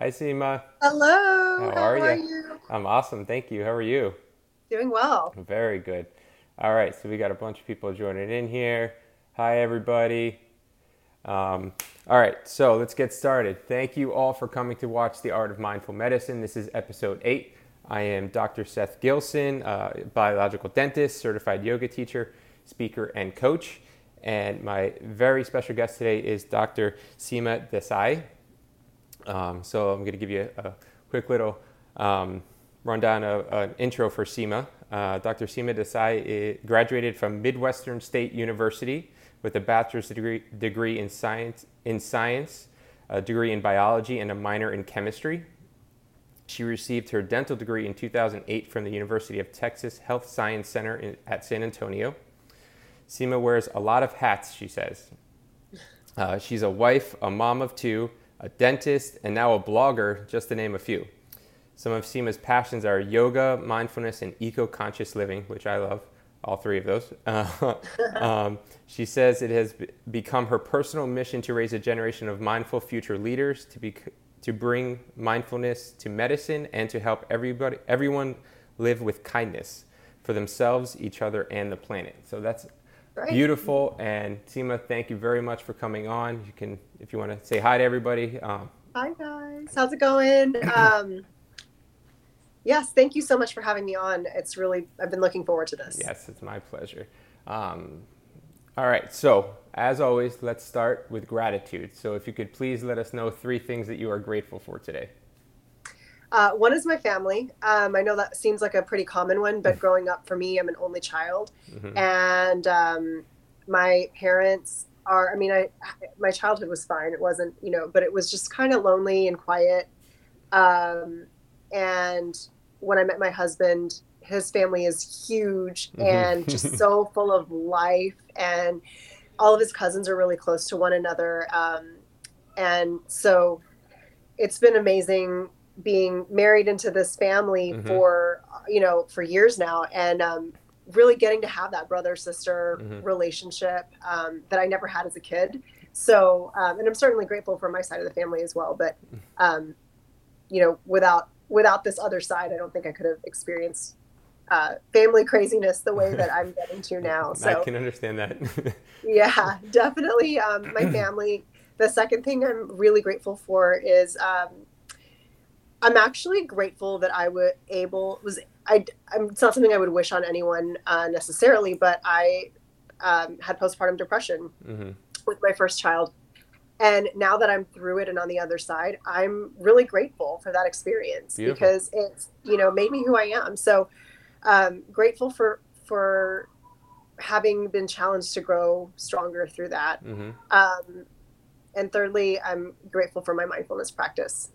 Hi, Seema. Hello. How are you? I'm awesome. Thank you. How are you? Doing well. Very good. All right. So we got a bunch of people joining in here. Hi, everybody. All right. So let's get started. Thank you all for coming to watch The Art of Mindful Medicine. This is episode 8. I am Dr. Seth Gilson, biological dentist, certified yoga teacher, speaker, and coach. And my very special guest today is Dr. Seema Desai. So I'm going to give you a quick little rundown of an intro for Seema. Dr. Seema Desai graduated from Midwestern State University with a bachelor's degree in science, a degree in biology, and a minor in chemistry. She received her dental degree in 2008 from the University of Texas Health Science Center at San Antonio. Seema wears a lot of hats, she says. She's a wife, a mom of 2, a dentist, and now a blogger, just to name a few. Some of Seema's passions are yoga, mindfulness, and eco-conscious living, which I love, all 3 of those. She says it has become her personal mission to raise a generation of mindful future leaders, to bring mindfulness to medicine, and to help everyone live with kindness for themselves, each other, and the planet. So that's great. Beautiful. And Seema, thank you very much for coming on. You can, if you want to say hi to everybody. Hi guys, how's it going? Yes, thank you so much for having me on. It's really, I've been looking forward to this. Yes, it's my pleasure. All right, so as always, let's start with gratitude. So if you could please let us know 3 things that you are grateful for today. One is my family. I know that seems like a pretty common one, but growing up for me, I'm an only child. Mm-hmm. And my parents are, my childhood was fine. It wasn't, but it was just kind of lonely and quiet. And when I met my husband, his family is huge and just so full of life. And all of his cousins are really close to one another. And so it's been amazing being married into this family for years now, and really getting to have that brother-sister relationship that I never had as a kid. So, and I'm certainly grateful for my side of the family as well, but without this other side, I don't think I could have experienced family craziness the way that I'm getting to now. So I can understand that. Yeah, definitely. My family. The second thing I'm really grateful for is I'm actually grateful that I was able, it's not something I would wish on anyone necessarily, but I had postpartum depression with my first child. And now that I'm through it and on the other side, I'm really grateful for that experience. Beautiful. Because it's, made me who I am. So grateful for having been challenged to grow stronger through that. And thirdly, I'm grateful for my mindfulness practice.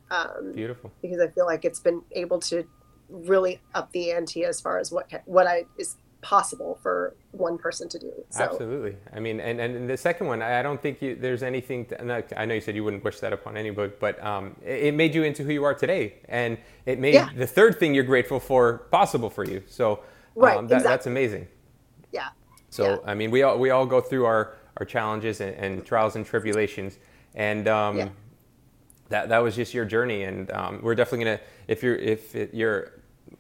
Beautiful. Because I feel like it's been able to really up the ante as far as what is possible for one person to do. So. Absolutely. And the second one, I don't think there's anything. I know you said you wouldn't wish that upon anybody, but it made you into who you are today, and it made the third thing you're grateful for possible for you. So exactly. That's amazing. Yeah. So yeah. We all go through our challenges and trials and tribulations. And that was just your journey. And we're definitely going to, if you're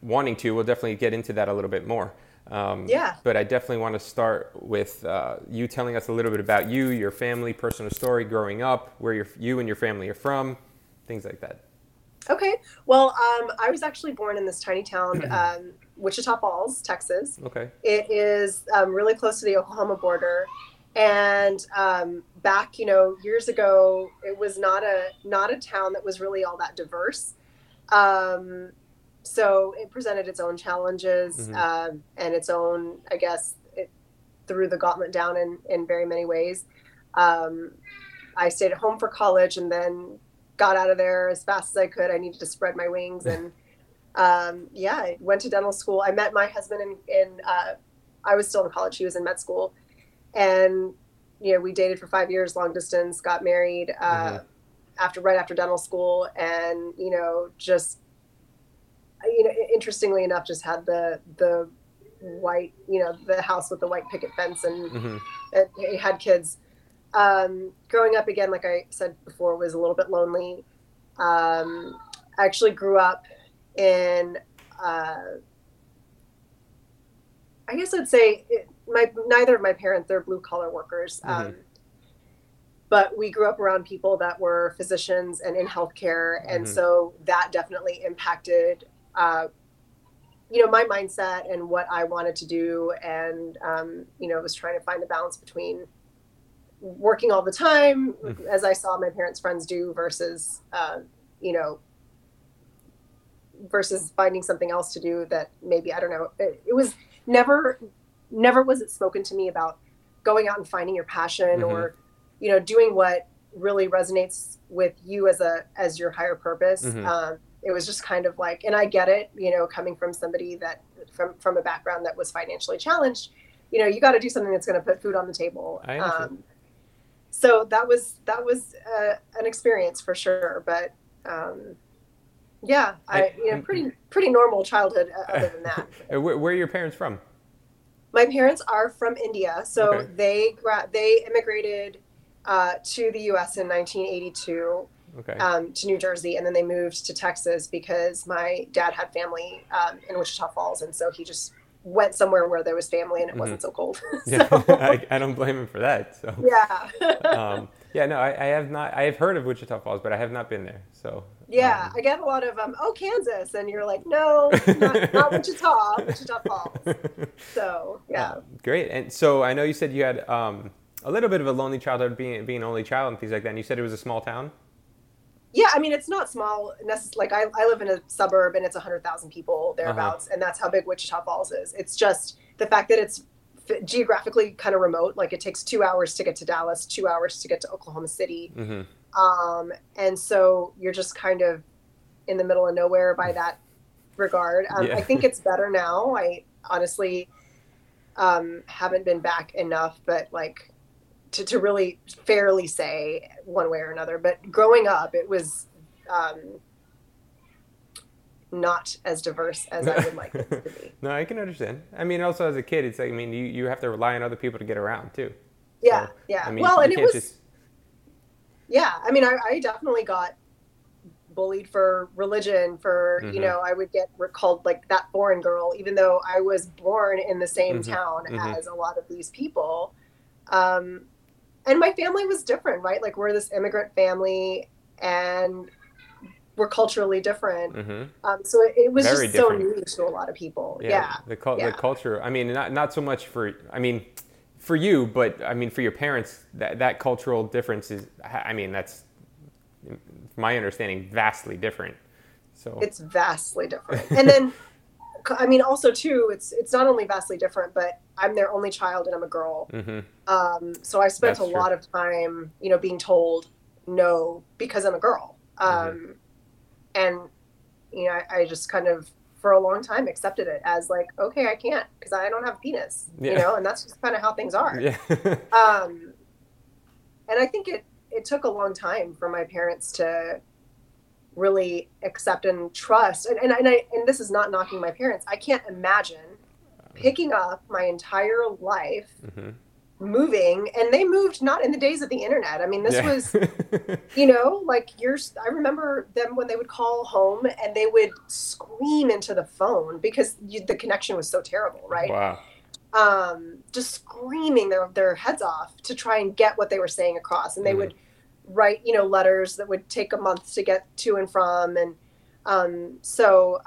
wanting to, we'll definitely get into that a little bit more. But I definitely want to start with you telling us a little bit about you, your family, personal story, growing up, where you and your family are from, things like that. Okay. Well, I was actually born in this tiny town, Wichita Falls, Texas. Okay. It is really close to the Oklahoma border. And back, years ago, it was not a town that was really all that diverse. So it presented its own challenges and its own, I guess, it threw the gauntlet down in very many ways. I stayed at home for college and then got out of there as fast as I could. I needed to spread my wings and I went to dental school. I met my husband in I was still in college. He was in med school. And, we dated for 5 years, long distance, got married right after dental school. And, interestingly enough, just had the white, the house with the white picket fence and it had kids. Growing up, again, like I said before, was a little bit lonely. actually grew up in, I guess I'd say neither of my parents, they're blue collar workers. Mm-hmm. But we grew up around people that were physicians and in healthcare. Mm-hmm. And so that definitely impacted, my mindset and what I wanted to do. And, was trying to find the balance between working all the time, mm-hmm. as I saw my parents' friends do versus, versus finding something else to do that maybe, I don't know, it was never was it spoken to me about going out and finding your passion, mm-hmm. or, doing what really resonates with you as your higher purpose. Mm-hmm. It was just kind of like, and I get it, coming from somebody that from a background that was financially challenged, you got to do something that's going to put food on the table. So that was an experience for sure. But, yeah, pretty normal childhood other than that. Where are your parents from? My parents are from India. So okay. they immigrated to the U.S. in 1982, to New Jersey. And then they moved to Texas because my dad had family in Wichita Falls. And so he just went somewhere where there was family and it mm-hmm. wasn't so cold. Yeah. So. I don't blame him for that. So. Yeah. I have heard of Wichita Falls, but I have not been there. So. Yeah, I get a lot of, Kansas, and you're like, no, not Wichita Falls. So, yeah. Great. And so I know you said you had a little bit of a lonely childhood, being an only child and things like that, and you said it was a small town? Yeah, I mean, it's not small. Like, I live in a suburb, and it's 100,000 people, thereabouts, uh-huh. and that's how big Wichita Falls is. It's just the fact that it's geographically kind of remote. Like, it takes 2 hours to get to Dallas, 2 hours to get to Oklahoma City. Mm-hmm. And so you're just kind of in the middle of nowhere by that regard. I think it's better now. I honestly, haven't been back enough, but like to really fairly say one way or another, but growing up, it was, not as diverse as I would like it to be. No, I can understand. I mean, also as a kid, it's like, I mean, you have to rely on other people to get around too. Yeah. So, yeah. I mean, well, and it was, yeah, I mean, I definitely got bullied for religion, for, mm-hmm. I would get called like that foreign girl, even though I was born in the same mm-hmm. town mm-hmm. as a lot of these people. And my family was different, right? Like we're this immigrant family and we're culturally different. Mm-hmm. So it was very just different. So new to a lot of people. Yeah. The culture, I mean, not so much for you, but I mean, for your parents, that cultural difference is, I mean, that's, from my understanding, vastly different. So it's vastly different. And then, I mean, also too, it's not only vastly different, but I'm their only child and I'm a girl. Mm-hmm. So I spent a lot of time, being told no, because I'm a girl. Mm-hmm. And, I just kind of, for a long time, accepted it as like, okay, I can't because I don't have a penis, and that's just kind of how things are. Yeah. And I think it took a long time for my parents to really accept and trust. And this is not knocking my parents. I can't imagine picking up my entire life, mm-hmm. moving, and they moved not in the days of the internet. I mean, this was, I remember them when they would call home and they would scream into the phone because the connection was so terrible, right? Wow. Just screaming their heads off to try and get what they were saying across. And they mm-hmm. would write, letters that would take a month to get to and from. And so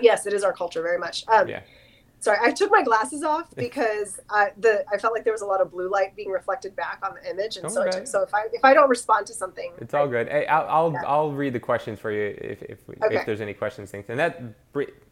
yes, it is our culture very much. Sorry, I took my glasses off because I felt like there was a lot of blue light being reflected back on the image, and if I don't respond to something, it's all good. Hey, I'll read the questions for you if there's any questions, things. And that,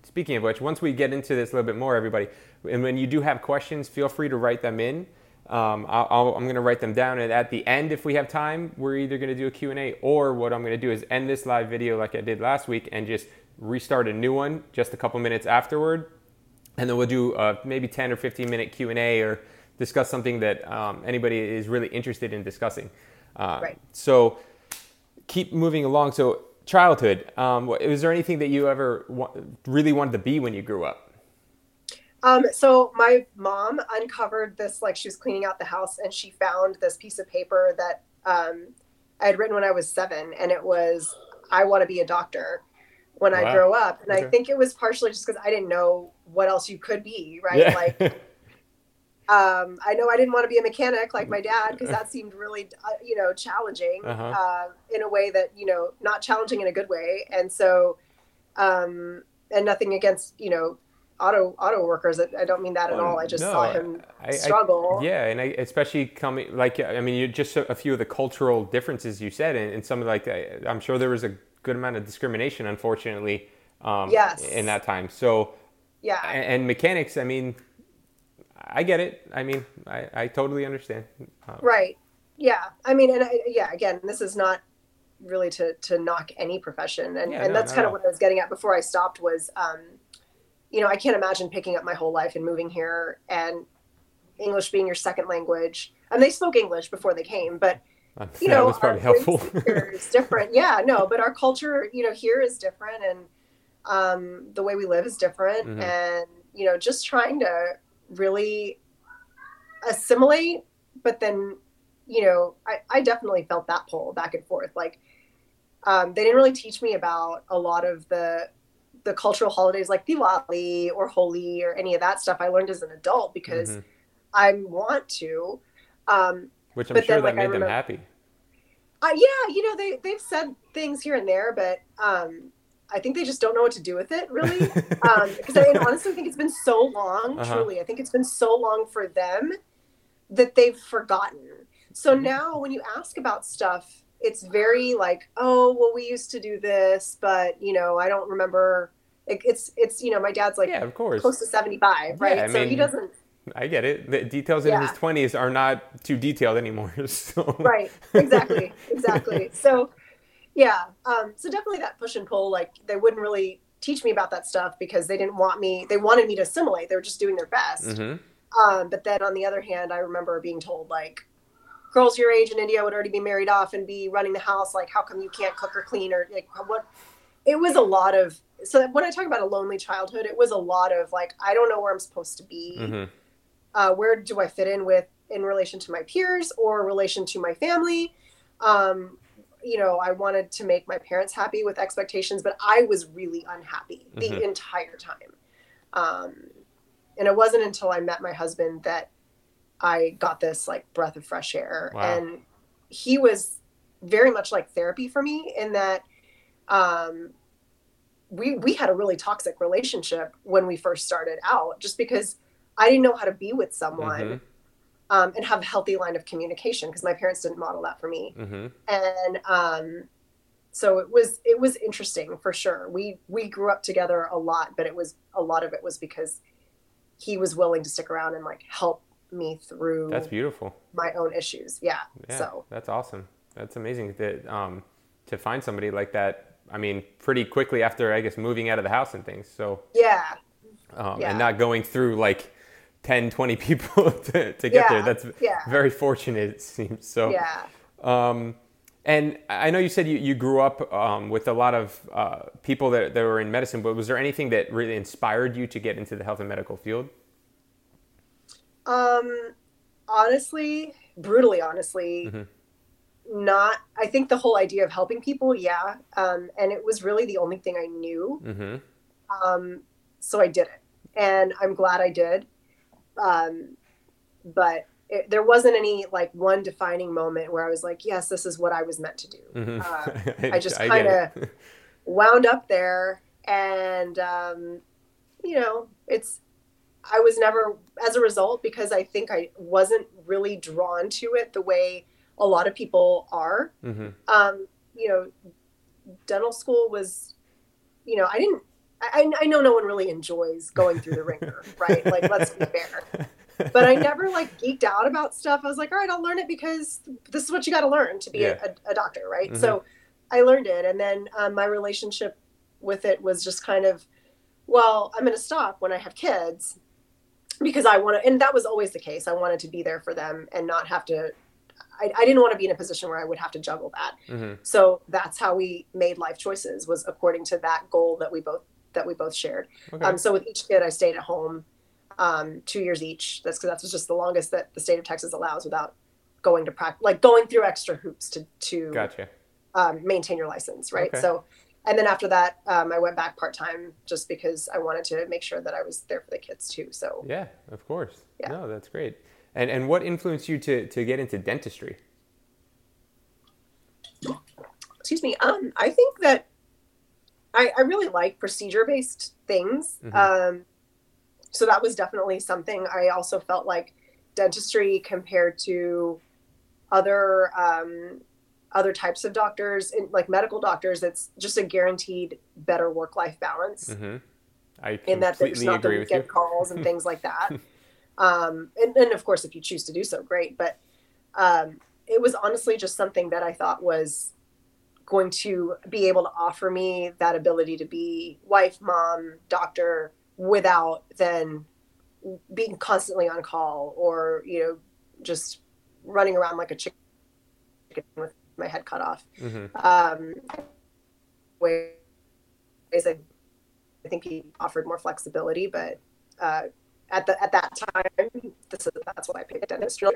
speaking of which, once we get into this a little bit more, everybody, and when you do have questions, feel free to write them in. I'm going to write them down, and at the end, if we have time, we're either going to do a Q&A, or what I'm going to do is end this live video like I did last week and just restart a new one just a couple minutes afterward. And then we'll do maybe 10 or 15 minute Q&A or discuss something that anybody is really interested in discussing. Right. So keep moving along. So childhood, was there anything that you ever really wanted to be when you grew up? So my mom uncovered this, like she was cleaning out the house and she found this piece of paper that I had written when I was 7, and it was, I want to be a doctor when I grow up. And I think it was partially just because I didn't know what else you could be, right? Yeah. Like, I know I didn't want to be a mechanic like my dad, because that seemed really, challenging in a way that, not challenging in a good way. And so, and nothing against, auto workers. I don't mean that at all. I just saw him struggle. And especially coming, you just a few of the cultural differences you said, and some of I'm sure there was a good amount of discrimination, unfortunately, in that time. So, and mechanics, I get it. I totally understand. Right. Yeah. Again, this is not really to knock any profession. And that's kind of what I was getting at before I stopped was, I can't imagine picking up my whole life and moving here and English being your second language. And they spoke English before they came, but that's probably helpful. It's different. But our culture, here is different, and the way we live is different. Mm-hmm. And, just trying to really assimilate, but then, I definitely felt that pull back and forth. Like, they didn't really teach me about a lot of the cultural holidays like Diwali or Holi or any of that stuff. I learned as an adult because I want to, which I'm sure that made them happy. They've said things here and there, but, I think they just don't know what to do with it, really. Because I honestly think it's been so long, truly. I think it's been so long for them that they've forgotten. So now when you ask about stuff, it's very like, oh, well, we used to do this, but, I don't remember. It's my dad's like of course, close to 75, right? Yeah, he doesn't. I get it. The details in his 20s are not too detailed anymore. So. Right. Exactly. So. Yeah. So definitely that push and pull, like they wouldn't really teach me about that stuff because they didn't want me. They wanted me to assimilate. They were just doing their best. But then on the other hand, I remember being told like girls your age in India would already be married off and be running the house. Like, how come you can't cook or clean or like what? It was a lot of, so when I talk about a lonely childhood, it was a lot of like, I don't know where I'm supposed to be. Where do I fit in with in relation to my peers or relation to my family? I wanted to make my parents happy with expectations, but I was really unhappy the entire time. And it wasn't until I met my husband that I got this like breath of fresh air. Wow. And he was very much like therapy for me in that, we had a really toxic relationship when we first started out, just because I didn't know how to be with someone and have a healthy line of communication, because my parents didn't model that for me. And so it was interesting for sure. We grew up together a lot, but it was a lot of it was because he was willing to stick around and like help me through. That's beautiful. My own issues. Yeah. So that's awesome. That's amazing that to find somebody like that. Pretty quickly after I guess moving out of the house and things. So and not going through like 10, 20 people to get there. That's very fortunate, it seems. So, and I know you said you grew up with a lot of people that were in medicine, but was there anything that really inspired you to get into the health and medical field? Honestly, brutally honestly, not. I think the whole idea of helping people, and it was really the only thing I knew. So I did it, and I'm glad I did. But there wasn't any like one defining moment where I was like, yes, this is what I was meant to do. I just kind of wound up there and, I was never as a result, because I think I wasn't really drawn to it the way a lot of people are. Dental school was, I didn't. I know no one really enjoys going through the ringer, right? Like, let's be fair. But I never like geeked out about stuff. I was like, all right, I'll learn it because this is what you got to learn to be a doctor, right? So I learned it. And then my relationship with it was just kind of, well, I'm going to stop when I have kids because I want to, and that was always the case. I wanted to be there for them and not have to, I didn't want to be in a position where I would have to juggle that. So that's how we made life choices, was according to that goal that we both shared. So with each kid, I stayed at home 2 years each. That's because that's just the longest that the state of Texas allows without going to practice, like going through extra hoops to gotcha. Maintain your license, right? Okay. So, and then after that, I went back part-time just because I wanted to make sure that I was there for the kids too. So yeah, of course. Yeah. No, that's great. And what influenced you to get into dentistry? Excuse me. I think that I really like procedure-based things. Mm-hmm. So that was definitely something. I also felt like dentistry compared to other types of doctors, like medical doctors, it's just a guaranteed better work-life balance. Mm-hmm. I completely agree with you. In that there's not the weekend calls and things like that. And of course, if you choose to do so, great. But it was honestly just something that I thought was going to be able to offer me that ability to be wife, mom, doctor, without then being constantly on call or, you know, just running around like a chicken with my head cut off. Mm-hmm. Ways I think he offered more flexibility, but at that time, that's what I picked dentistry.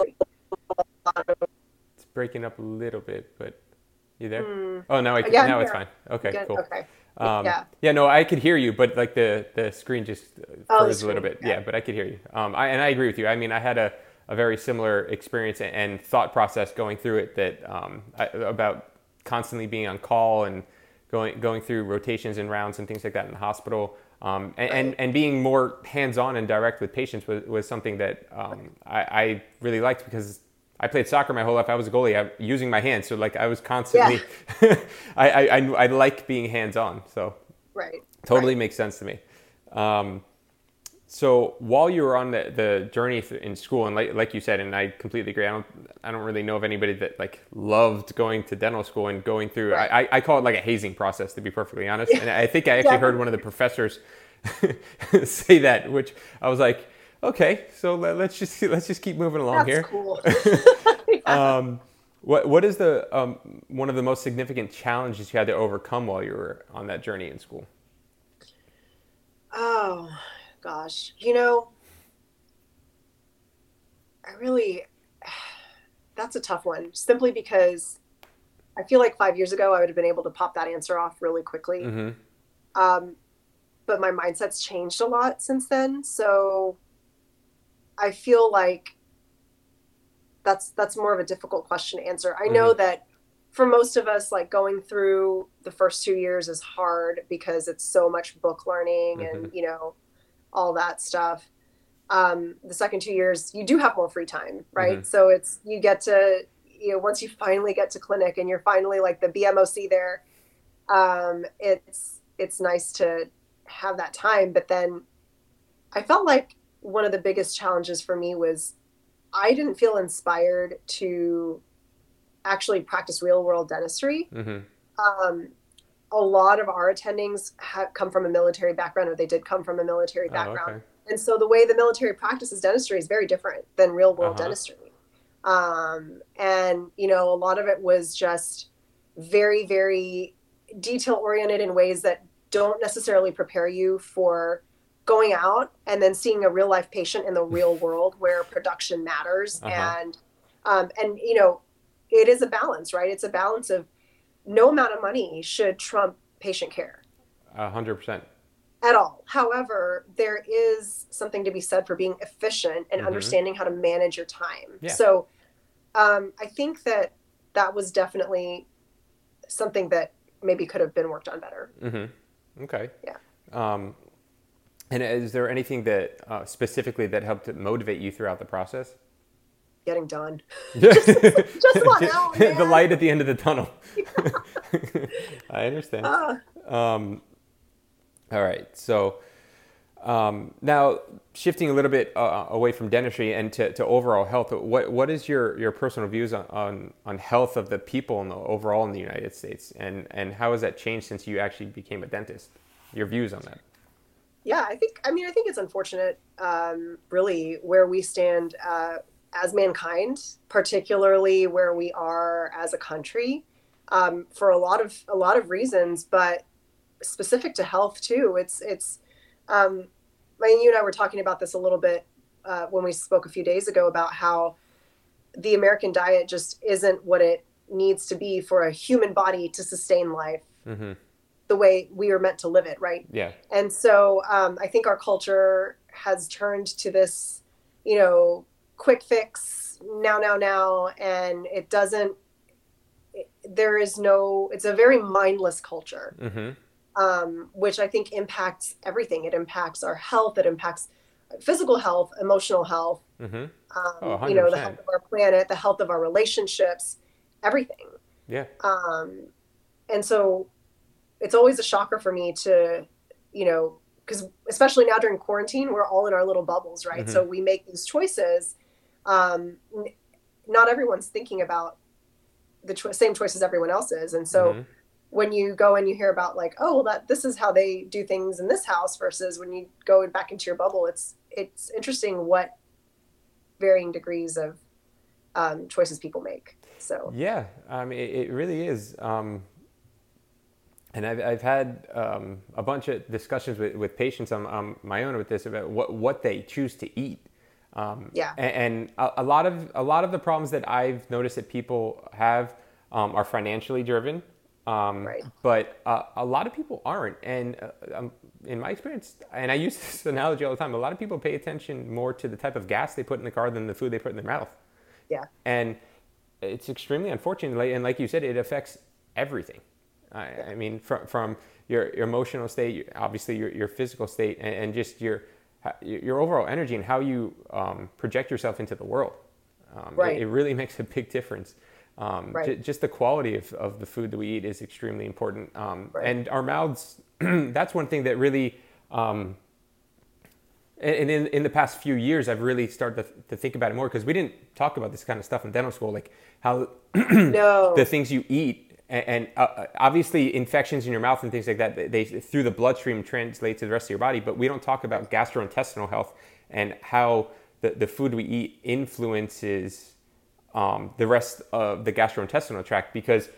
It's breaking up a little bit, but you there? Oh, now I can, yeah, now it's fine. Okay, again, cool. Okay. No, I could hear you, but like the screen just froze a little bit. Yeah, but I could hear you. I agree with you. I mean, I had a very similar experience and thought process going through it that, about constantly being on call and going through rotations and rounds and things like that in the hospital. And being more hands-on and direct with patients was something that, I really liked because I played soccer my whole life. I was a goalie. I'm using my hands. So like I was constantly, yeah. I like being hands-on. So right. Totally right. Makes sense to me. So while you were on the journey in school, and like you said, and I completely agree, I don't really know of anybody that like loved going to dental school and going through, right. I call it like a hazing process, to be perfectly honest. Yeah. And I think I actually heard one of the professors say that, which I was like, okay, so let's just keep moving along. That's here. Cool. Yeah. What is the one of the most significant challenges you had to overcome while you were on that journey in school? Oh. Gosh, you know, that's a tough one simply because I feel like 5 years ago I would have been able to pop that answer off really quickly. Mm-hmm. But my mindset's changed a lot since then. So I feel like that's more of a difficult question to answer. I know that for most of us, like going through the first 2 years is hard because it's so much book learning and, you know, all that stuff. The second 2 years, you do have more free time, right? Mm-hmm. So it's, you get to, you know, once you finally get to clinic and you're finally like the BMOC there, it's nice to have that time. But then I felt like one of the biggest challenges for me was I didn't feel inspired to actually practice real world dentistry. Mm-hmm. A lot of our attendings come from a military background, or they did come from a military background. Oh, okay. And so the way the military practices dentistry is very different than real world dentistry. And, you know, a lot of it was just very, very detail oriented in ways that don't necessarily prepare you for going out and then seeing a real life patient in the real world where production matters. And, you know, it is a balance, right? It's a balance of, no amount of money should trump patient care. 100%. At all. However, there is something to be said for being efficient and understanding how to manage your time. Yeah. So I think that was definitely something that maybe could have been worked on better. Mm-hmm. Okay. Yeah. And is there anything that specifically that helped to motivate you throughout the process? Getting done. just about now, man. The light at the end of the tunnel. I understand. All right. So now shifting a little bit away from dentistry and to overall health, what is your personal views on health of the people overall in the United States, and how has that changed since you actually became a dentist? Your views on that? Yeah, I think it's unfortunate, really, where we stand as mankind, particularly where we are as a country, for a lot of reasons, but specific to health too. It's I mean, you and I were talking about this a little bit when we spoke a few days ago about how the American diet just isn't what it needs to be for a human body to sustain life mm-hmm. the way we are meant to live it, right? Yeah. And so I think our culture has turned to this, you know, quick fix, now, and it doesn't, it's a very mindless culture, mm-hmm. Which I think impacts everything. It impacts our health. It impacts physical health, emotional health, mm-hmm. You know, the health of our planet, the health of our relationships, everything. Yeah. And so it's always a shocker for me to, you know, because especially now during quarantine, we're all in our little bubbles, right? Mm-hmm. So we make these choices. Not everyone's thinking about the same choices everyone else is. And so mm-hmm. when you go and you hear about like, oh, well, this is how they do things in this house versus when you go back into your bubble, it's interesting what varying degrees of choices people make. So yeah, it really is. And I've had a bunch of discussions with patients on my own with this about what they choose to eat. And a lot of the problems that I've noticed that people have are financially driven, right. But a lot of people aren't. And in my experience, and I use this analogy all the time, a lot of people pay attention more to the type of gas they put in the car than the food they put in their mouth. Yeah. And it's extremely unfortunate. And like you said, it affects everything. I mean, from your emotional state, obviously your physical state, and just your overall energy and how you project yourself into the world. Right. It really makes a big difference. Right. Just the quality of the food that we eat is extremely important. Right. And our mouths, that's one thing that really, and in the past few years, I've really started to think about it more because we didn't talk about this kind of stuff in dental school, like how the things you eat. And obviously infections in your mouth and things like that, they through the bloodstream translate to the rest of your body. But we don't talk about gastrointestinal health and how the food we eat influences the rest of the gastrointestinal tract. Because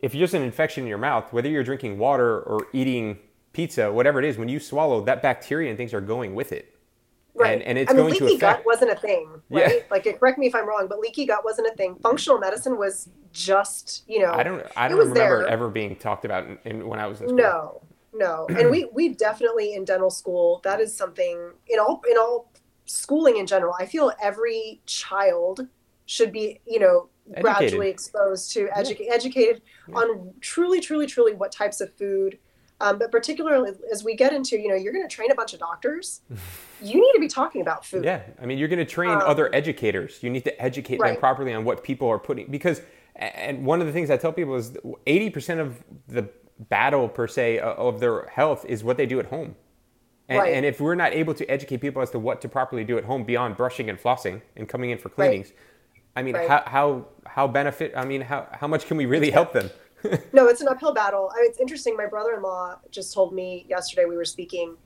if there's an infection in your mouth, whether you're drinking water or eating pizza, whatever it is, when you swallow, that bacteria and things are going with it. Right. And it's going to affect. Leaky gut wasn't a thing, right? Yeah. Like, correct me if I'm wrong, but leaky gut wasn't a thing. Functional medicine was just, you know. I don't remember it ever being talked about when I was in school. No. And we definitely in dental school, that is something in all schooling in general. I feel every child should be, you know, gradually exposed to educated on truly what types of food. But particularly as we get into, you know, you're going to train a bunch of doctors. You need to be talking about food. Yeah. I mean, you're going to train other educators. You need to educate them properly on what people are putting. Because, and one of the things I tell people is 80% of the battle, per se, of their health is what they do at home. And, and if we're not able to educate people as to what to properly do at home beyond brushing and flossing and coming in for cleanings, I mean, how much can we really help them? No, it's an uphill battle. I mean, it's interesting. My brother-in-law just told me yesterday we were speaking,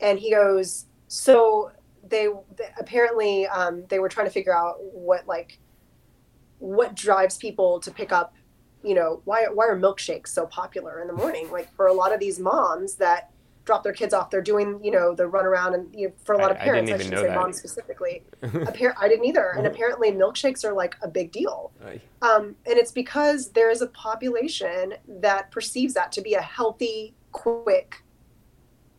and he goes, so they were trying to figure out what drives people to pick up, you know, why are milkshakes so popular in the morning? Like, for a lot of these moms that drop their kids off, they're doing, you know, the runaround, and you know, for a lot of parents, I shouldn't say moms specifically. I didn't either. And apparently milkshakes are like a big deal. And it's because there is a population that perceives that to be a healthy, quick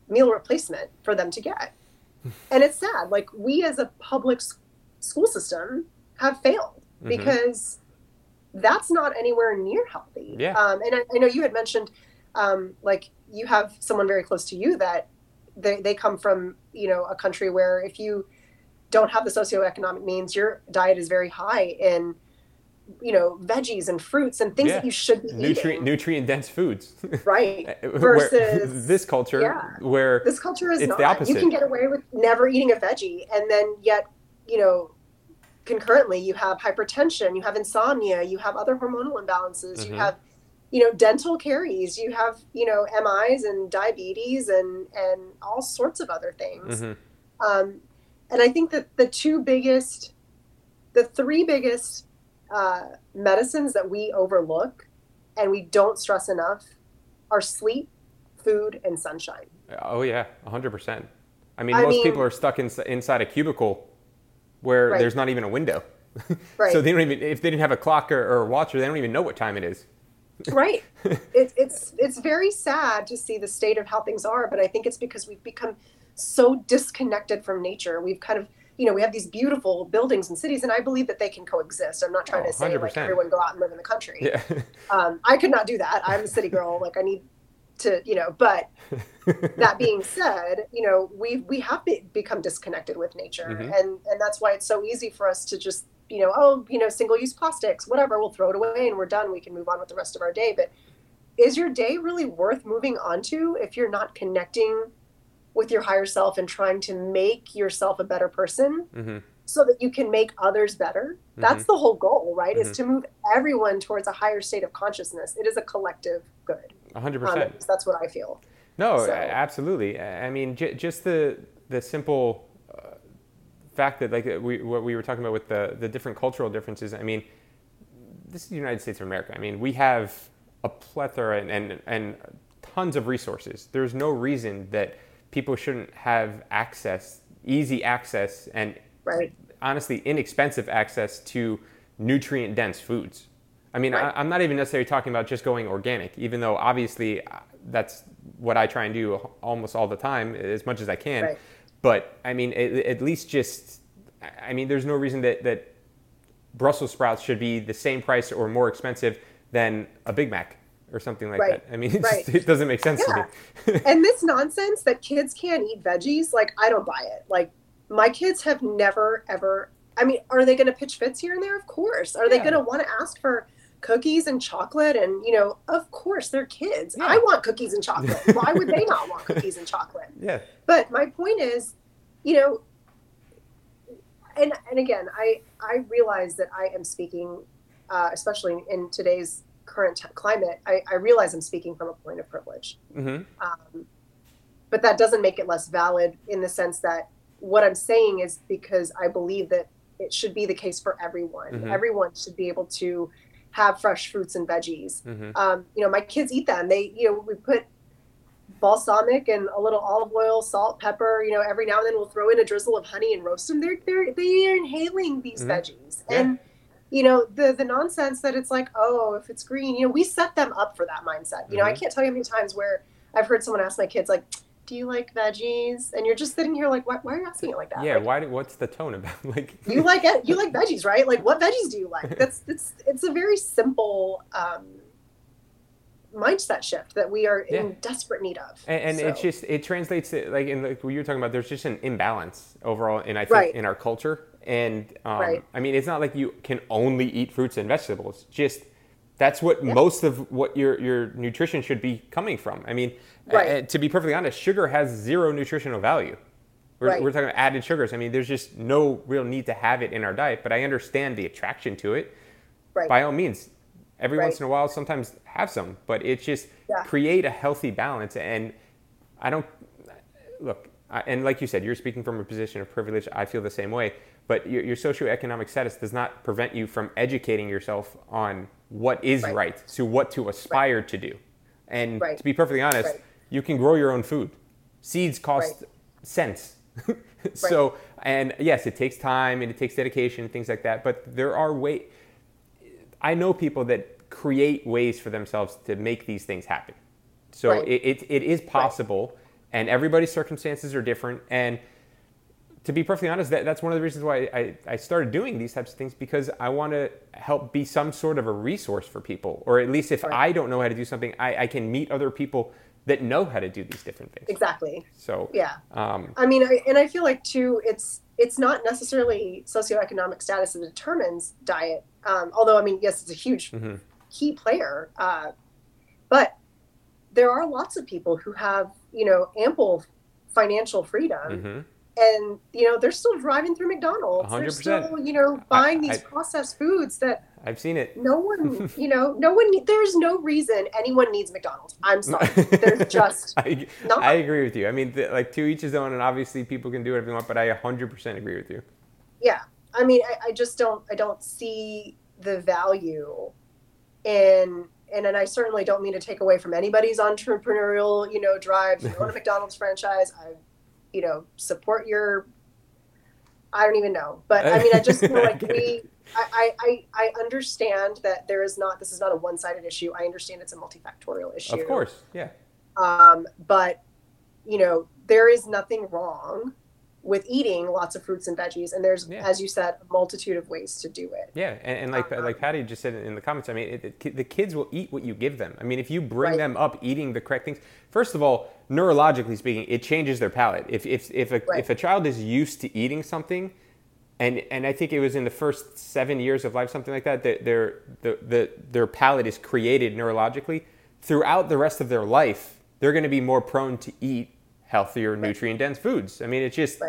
meal replacement for them to get. And it's sad. Like, we as a public school system have failed because that's not anywhere near healthy. Yeah. And I know you had mentioned like, you have someone very close to you that they come from, you know, a country where if you don't have the socioeconomic means, your diet is very high in, you know, veggies and fruits and things that you should be eating. Nutrient-dense foods. Right. Versus this culture where this culture is the opposite. You can get away with never eating a veggie. And then yet, you know, concurrently you have hypertension, you have insomnia, you have other hormonal imbalances, you have, you know, dental caries, you have, you know, MIs and diabetes and all sorts of other things. And I think that the three biggest medicines that we overlook and we don't stress enough are sleep, food, and sunshine. Oh yeah, 100%. I mean, most people are stuck inside a cubicle where there's not even a window. Right. So they don't even, if they didn't have a clock or a watch, or they don't even know what time it is. Right. It's very sad to see the state of how things are, but I think it's because we've become so disconnected from nature. We've kind of, you know, we have these beautiful buildings and cities, and I believe that they can coexist. I'm not trying to say 100%. Like everyone go out and live in the country. Yeah. I could not do that. I'm a city girl. Like I need to, you know, but that being said, you know, we have become disconnected with nature, mm-hmm. and that's why it's so easy for us to just, you know, single-use plastics, whatever, we'll throw it away and we're done. We can move on with the rest of our day. But is your day really worth moving on to if you're not connecting with your higher self and trying to make yourself a better person, mm-hmm. so that you can make others better? Mm-hmm. That's the whole goal, right? Mm-hmm. Is to move everyone towards a higher state of consciousness. It is a collective good. 100%. That's what I feel. No, so. Absolutely. I mean, just the simple fact that, like, what we were talking about with the different cultural differences. I mean, this is the United States of America. I mean, we have a plethora and tons of resources. There's no reason that people shouldn't have easy access, and right. honestly, inexpensive access to nutrient-dense foods. I mean, right. I'm not even necessarily talking about just going organic, even though obviously that's what I try and do almost all the time, as much as I can. Right. But I mean, at least just, I mean, there's no reason that Brussels sprouts should be the same price or more expensive than a Big Mac or something like right. that. I mean, it, right. just, it doesn't make sense yeah. to me. And this nonsense that kids can't eat veggies, like, I don't buy it. Like, my kids have never, ever, I mean, are they going to pitch fits here and there? Of course. Are yeah. they going to want to ask for cookies and chocolate? And, you know, of course, they're kids. Yeah. I want cookies and chocolate. Why would they not want cookies and chocolate? Yeah. But my point is, you know, and again, I realize that I am speaking, especially in today's current climate, I realize I'm speaking from a point of privilege. Mm-hmm. But that doesn't make it less valid, in the sense that what I'm saying is because I believe that it should be the case for everyone. Mm-hmm. Everyone should be able to have fresh fruits and veggies. Mm-hmm. You know, my kids eat them. They, you know, we put balsamic and a little olive oil, salt, pepper, you know, every now and then we'll throw in a drizzle of honey and roast them. They're inhaling these mm-hmm. veggies. Yeah. And, you know, the nonsense that it's like, oh, if it's green, you know, we set them up for that mindset. You mm-hmm. know, I can't tell you how many times where I've heard someone ask my kids, like, do you like veggies? And you're just sitting here like, why are you asking it like that? Yeah, like, what's the tone about? Like, you like veggies, right? Like, what veggies do you like? It's a very simple mindset shift that we are yeah. in desperate need of. And so. It's just, it translates to, like, in what you were talking about, there's just an imbalance overall, and I think right. in our culture. And right. I mean, it's not like you can only eat fruits and vegetables. Just that's what yeah. most of what your nutrition should be coming from. I mean, right. To be perfectly honest, sugar has zero nutritional value. We're talking about added sugars. I mean, there's just no real need to have it in our diet, but I understand the attraction to it. Right. By all means, every right. once in a while, sometimes have some, but it's just yeah. create a healthy balance. And I don't, look, and like you said, you're speaking from a position of privilege. I feel the same way, but your socioeconomic status does not prevent you from educating yourself on what is right, so what to aspire right. to do. And right. to be perfectly honest, right. you can grow your own food. Seeds cost right. cents. So, right. and yes, it takes time and it takes dedication and things like that, but there are ways. I know people that create ways for themselves to make these things happen. So right. it is possible, right. and everybody's circumstances are different. And to be perfectly honest, that's one of the reasons why I started doing these types of things, because I want to help be some sort of a resource for people, or at least if right. I don't know how to do something, I can meet other people that know how to do these different things. Exactly. So, yeah. I mean, I feel like too, it's not necessarily socioeconomic status that determines diet. Although, I mean, yes, it's a huge mm-hmm. key player. But there are lots of people who have, you know, ample financial freedom mm-hmm. and, you know, they're still driving through McDonald's. 100%. They're still, you know, buying these processed foods that I've seen it. There's no reason anyone needs McDonald's. I'm sorry. There's just not. I agree with you. I mean, like, to each his own, and obviously people can do whatever they want, but I 100% agree with you. Yeah. I mean, I just don't see the value in, and I certainly don't mean to take away from anybody's entrepreneurial, you know, drive. You own a McDonald's franchise. I, support your, I don't even know. But I mean, I just feel like we, I understand that there is not, this is not a one-sided issue. I understand it's a multifactorial issue. Of course. Yeah. But you know, there is nothing wrong with eating lots of fruits and veggies. And there's, as you said, a multitude of ways to do it. Yeah. And like Patty just said in the comments, I mean, the kids will eat what you give them. I mean, if you bring them up eating the correct things, first of all, neurologically speaking, it changes their palate. If a child is used to eating something, and I think it was in the first 7 years of life, something like that, that their palate is created neurologically. Throughout the rest of their life, they're going to be more prone to eat healthier, nutrient-dense foods. I mean, it's just,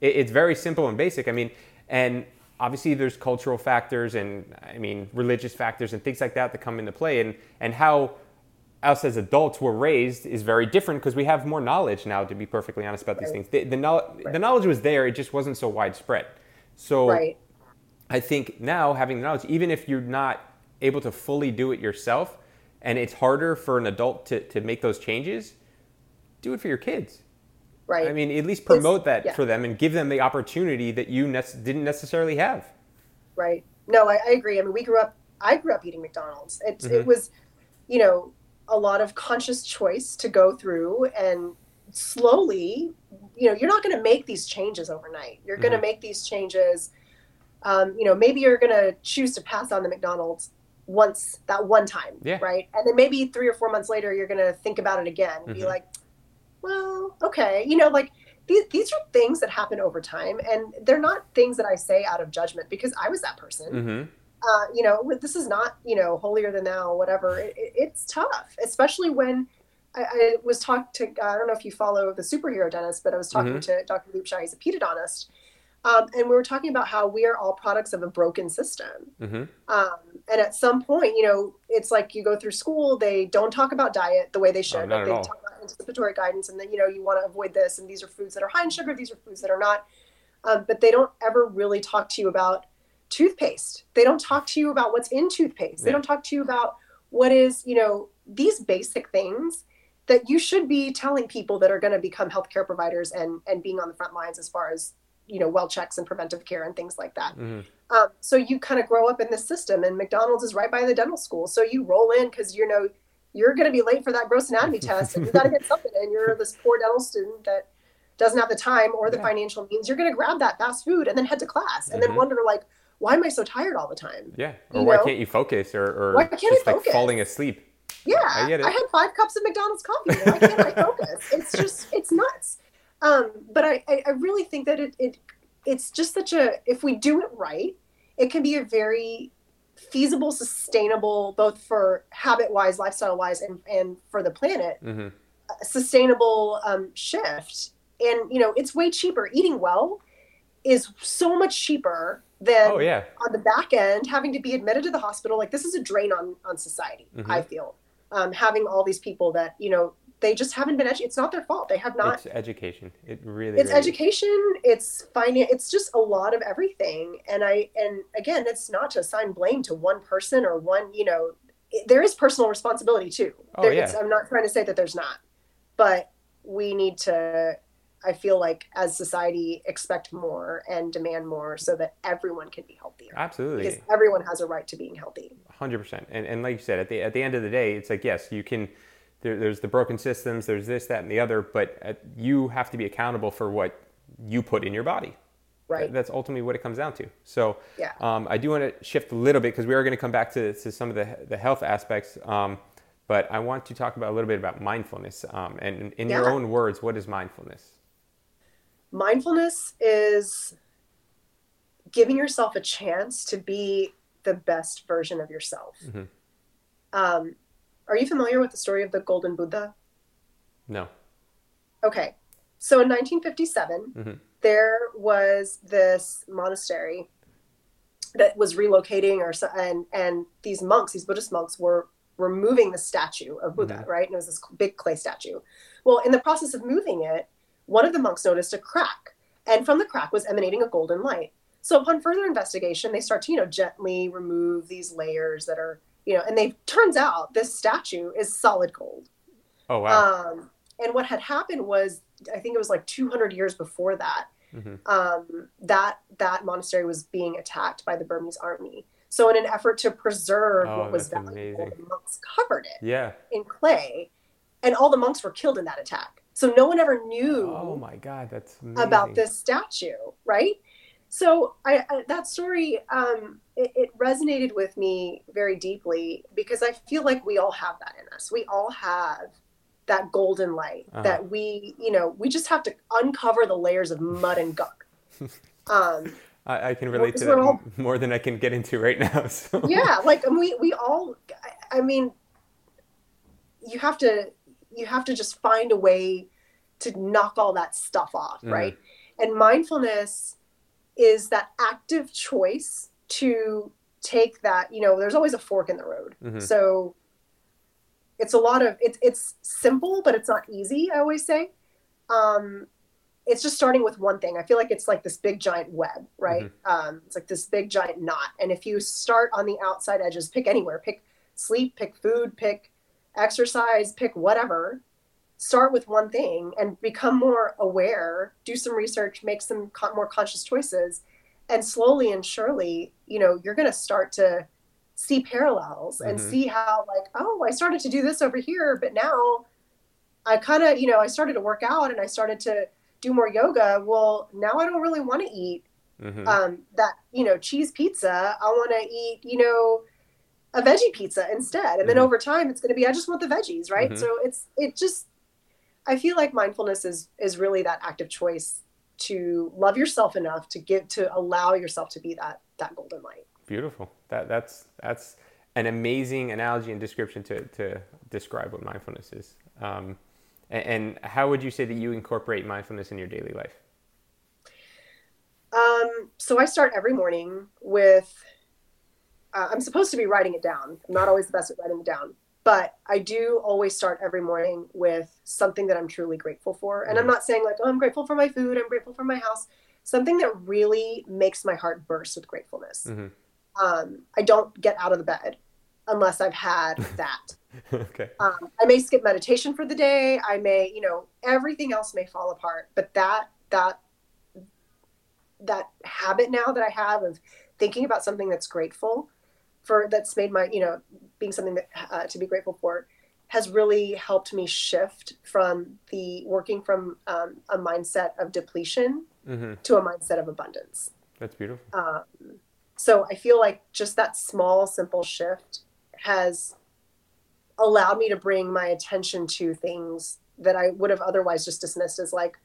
it's very simple and basic. I mean, and obviously there's cultural factors and, I mean, religious factors and things like that that come into play. And how us as adults were raised is very different because we have more knowledge now, to be perfectly honest about these things. The knowledge was there. It just wasn't so widespread. So I think now having the knowledge, even if you're not able to fully do it yourself and it's harder for an adult to make those changes, do it for your kids. Right. I mean, at least promote that for them and give them the opportunity that you didn't necessarily have. Right. No, I agree. I mean, I grew up eating McDonald's. It was, you know, a lot of conscious choice to go through and slowly, you know, you're not going to make these changes overnight. You're going to make these changes. You know, maybe you're going to choose to pass on the McDonald's once, that one time. Yeah. Right. And then maybe 3 or 4 months later, you're going to think about it again and be like, well, okay. You know, like these are things that happen over time, and they're not things that I say out of judgment because I was that person. You know, this is not, you know, holier than thou, whatever. It's tough, especially when I was talking to, I don't know if you follow the superhero dentist, but I was talking to Dr. Luke, he's a pedodontist. And we were talking about how we are all products of a broken system. And at some point, you know, it's like you go through school, they don't talk about diet the way they should. Like they talk about anticipatory guidance, and then, you know, you want to avoid this, and these are foods that are high in sugar, these are foods that are not. But they don't ever really talk to you about toothpaste. They don't talk to you about what's in toothpaste. They don't talk to you about what is, you know, these basic things that you should be telling people that are going to become healthcare providers and being on the front lines as far as, you know, well checks and preventive care and things like that. So you kind of grow up in this system, and McDonald's is right by the dental school. So you roll in because, you know, you're going to be late for that gross anatomy test, and you got to get something. And you're this poor dental student that doesn't have the time or the financial means. You're going to grab that fast food and then head to class and then wonder, like, why am I so tired all the time? Yeah. Or why can't you focus, or why can't just focus? Like falling asleep. Yeah. I get it. I had 5 cups of McDonald's coffee. Why can't I focus? It's just, it's nuts. But I really think that it's just such a, if we do it right, it can be a very feasible, sustainable, both for habit-wise, lifestyle-wise, and for the planet, sustainable shift. And, you know, it's way cheaper. Eating well is so much cheaper than on the back end, having to be admitted to the hospital. Like, this is a drain on society, I feel, having all these people that, you know, they just haven't been educated. It's not their fault. They have not. It's education. It's really education. It's finance. It's just a lot of everything. And again, it's not to assign blame to one person or one, you know, there is personal responsibility too. I'm not trying to say that there's not, but we need to, I feel like, as society, expect more and demand more so that everyone can be healthier. Absolutely. Because everyone has a right to being healthy. 100%. And like you said, at the end of the day, it's like, yes, you can, There's the broken systems, there's this, that, and the other, but you have to be accountable for what you put in your body. Right. That's ultimately what it comes down to. So I do want to shift a little bit because we are going to come back to some of the health aspects, but I want to talk about a little bit about mindfulness. And in your own words, what is mindfulness? Mindfulness is giving yourself a chance to be the best version of yourself. Are you familiar with the story of the Golden Buddha? No. Okay. So in 1957, there was this monastery that was relocating, and these monks, these Buddhist monks, were removing the statue of Buddha, right? And it was this big clay statue. Well, in the process of moving it, one of the monks noticed a crack, and from the crack was emanating a golden light. So upon further investigation, they start to, you know, gently remove these layers that are, you know, and turns out this statue is solid gold. Oh, wow. And what had happened was, I think it was like 200 years before that, Mm-hmm. That monastery was being attacked by the Burmese army. So in an effort to preserve what was valuable, the monks covered it in clay, and all the monks were killed in that attack. So no one ever knew that's amazing. About this statue, right? So I that story, it resonated with me very deeply, because I feel like we all have that in us. We all have that golden light that we just have to uncover the layers of mud and gunk. I can relate to that more than I can get into right now. So. Yeah, like we all. I mean, you have to just find a way to knock all that stuff off, right? And mindfulness is that active choice to take that. You know, there's always a fork in the road, so it's a lot of it's simple, but it's not easy. I always say. It's just starting with one thing. I feel like it's like this big giant web, right? It's like this big giant knot. And if you start on the outside edges, pick anywhere, pick sleep, pick food, pick exercise, pick whatever, start with one thing and become more aware, do some research, make some more conscious choices. And slowly and surely, you're going to start to see parallels and see how like, oh, I started to do this over here, but now I kind of, I started to work out and I started to do more yoga. Well, now I don't really want to eat that, cheese pizza. I want to eat, a veggie pizza instead. And then over time it's going to be, I just want the veggies. Right. So I feel like mindfulness is really that active choice to love yourself enough to allow yourself to be that golden light. Beautiful. That's an amazing analogy and description to describe what mindfulness is. And how would you say that you incorporate mindfulness in your daily life? So I start every morning with, I'm supposed to be writing it down. I'm not always the best at writing it down, but I do always start every morning with something that I'm truly grateful for. And I'm not saying like, oh, I'm grateful for my food. I'm grateful for my house. Something that really makes my heart burst with gratefulness. I don't get out of the bed unless I've had that. Okay. I may skip meditation for the day. I may, everything else may fall apart, but that habit now that I have of thinking about something that's grateful for, that's made my, being something that to be grateful for has really helped me shift from a mindset of depletion to a mindset of abundance. That's beautiful. So I feel like just that small, simple shift has allowed me to bring my attention to things that I would have otherwise just dismissed as like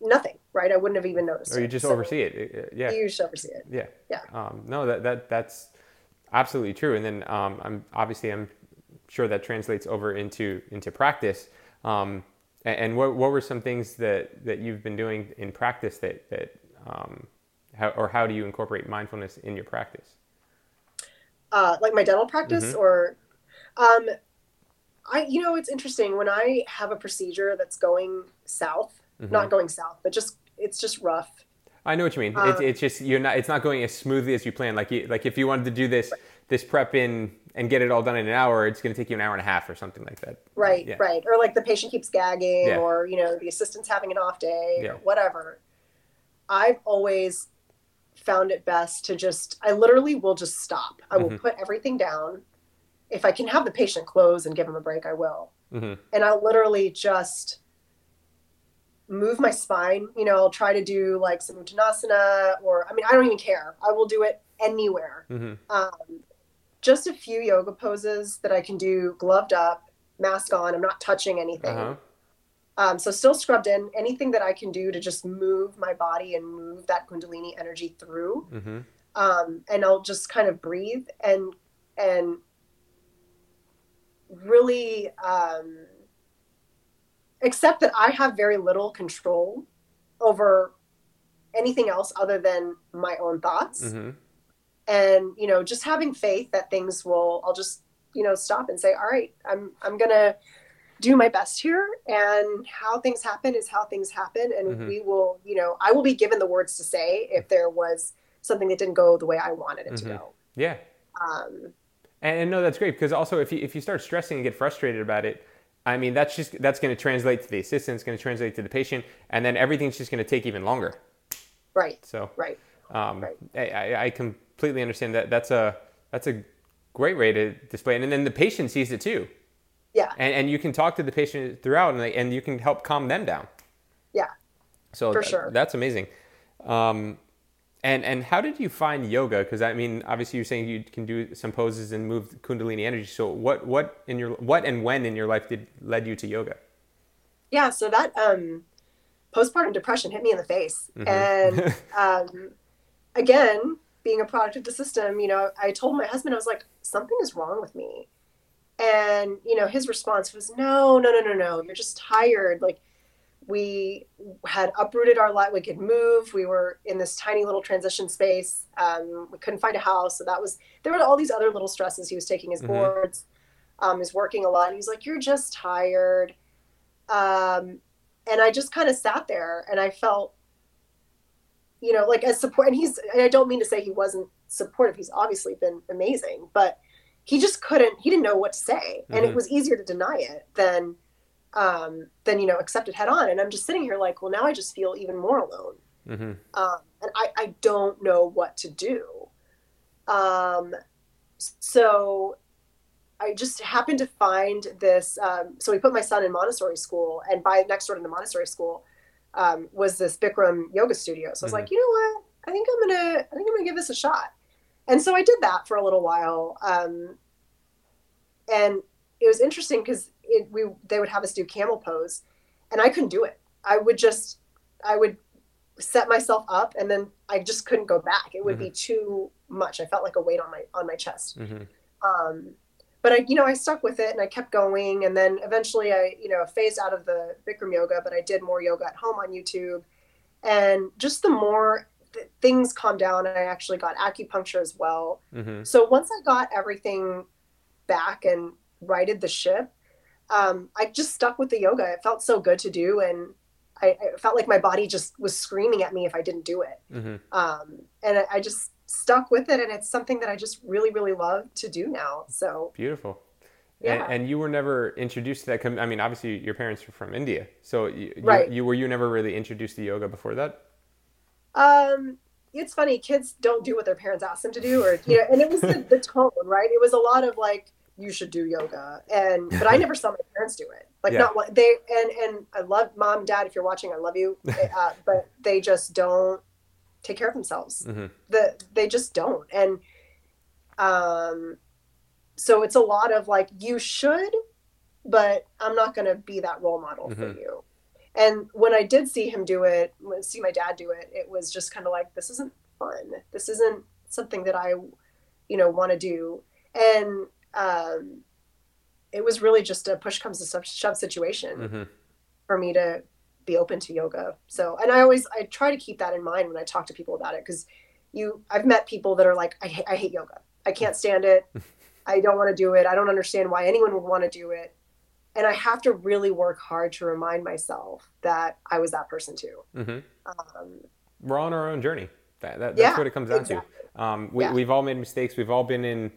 nothing, right? I wouldn't have even noticed. Or you just oversee it. Yeah. You just oversee it. Yeah. Yeah. No, that's absolutely true. And then I'm sure that translates over into practice. And what were some things that you've been doing in practice how do you incorporate mindfulness in your practice? Like my dental practice or... it's interesting when I have a procedure that's going south, not going south, but just, it's just rough. I know what you mean. It's just, it's not going as smoothly as you planned. Like if you wanted to do this prep in and get it all done in an hour, it's going to take you an hour and a half or something like that. Right. Yeah. Right. Or like the patient keeps gagging or, the assistant's having an off day or whatever. I've always found it best to I literally will just stop. I will put everything down. If I can have the patient close and give him a break, I will. And I'll literally just move my spine. I'll try to do like some uttanasana I don't even care. I will do it anywhere. Just a few yoga poses that I can do gloved up, mask on. I'm not touching anything. So still scrubbed in. Anything that I can do to just move my body and move that Kundalini energy through. And I'll just kind of breathe and really accept that I have very little control over anything else other than my own thoughts. And, just having faith that things will, I'll just, stop and say, all right, I'm going to do my best here. And how things happen is how things happen. And we will, I will be given the words to say if there was something that didn't go the way I wanted it to go. Yeah. And no, that's great because also if you start stressing and get frustrated about it, I mean, that's going to translate to the assistant. It's going to translate to the patient, and then everything's just going to take even longer. Right. So right. I completely understand that. That's a great way to display it, and then the patient sees it too. Yeah. And you can talk to the patient throughout, and you can help calm them down. Yeah. So sure. That's amazing. And how did you find yoga? Because I mean, obviously, you're saying you can do some poses and move Kundalini energy. So what and when in your life led you to yoga? Yeah. So that postpartum depression hit me in the face, mm-hmm. and again, being a product of the system, you know, I told my husband, I was like, something is wrong with me, and you know, his response was, no, you're just tired, like. We had uprooted our life. We could move. We were in this tiny little transition space. We couldn't find a house. So there were all these other little stresses. He was taking his mm-hmm. boards, is working a lot. And he's like, you're just tired. And I just kind of sat there and I felt, you know, like as support. And I don't mean to say he wasn't supportive. He's obviously been amazing, but he didn't know what to say. Mm-hmm. And it was easier to deny it than, you know, accept it head on. And I'm just sitting here like, well, now I just feel even more alone. Mm-hmm. And I don't know what to do. So I just happened to find this. So we put my son in Montessori school, and by next door to the Montessori school, was this Bikram yoga studio. So I was mm-hmm. like, you know what, I think I'm gonna give this a shot. And so I did that for a little while. And it was interesting because they would have us do camel pose, and I couldn't do it. I would set myself up, and then I just couldn't go back. It would mm-hmm. be too much. I felt like a weight on my chest. Mm-hmm. But I, you know, I stuck with it and I kept going. And then eventually I, you know, phased out of the Bikram yoga, but I did more yoga at home on YouTube. And just the more things calmed down, I actually got acupuncture as well. Mm-hmm. So once I got everything back and righted the ship, I just stuck with the yoga. It felt so good to do. And I felt like my body just was screaming at me if I didn't do it. Mm-hmm. And I just stuck with it. And it's something that I just really, really love to do now. So beautiful. Yeah. And you were never introduced to that. I mean, obviously your parents were from India. So right. you never really introduced to yoga before that? It's funny. Kids don't do what their parents ask them to do, or, you know, and it was the tone, right? It was a lot of like, you should do yoga. But I never saw my parents do it. Like yeah. And I love mom, dad, if you're watching, I love you. But they just don't take care of themselves. Mm-hmm. They just don't. And, so it's a lot of like, you should, but I'm not going to be that role model mm-hmm. for you. And when I did see him do it, see my dad do it, it was just kind of like, this isn't fun. This isn't something that I, you know, want to do. And, it was really just a push comes to shove situation mm-hmm. for me to be open to yoga. So, and I try to keep that in mind when I talk to people about it. Cause I've met people that are like, I hate yoga. I can't stand it. I don't want to do it. I don't understand why anyone would want to do it. And I have to really work hard to remind myself that I was that person too. Mm-hmm. We're on our own journey. That's what it comes down exactly. to. We've all made mistakes. We've all been in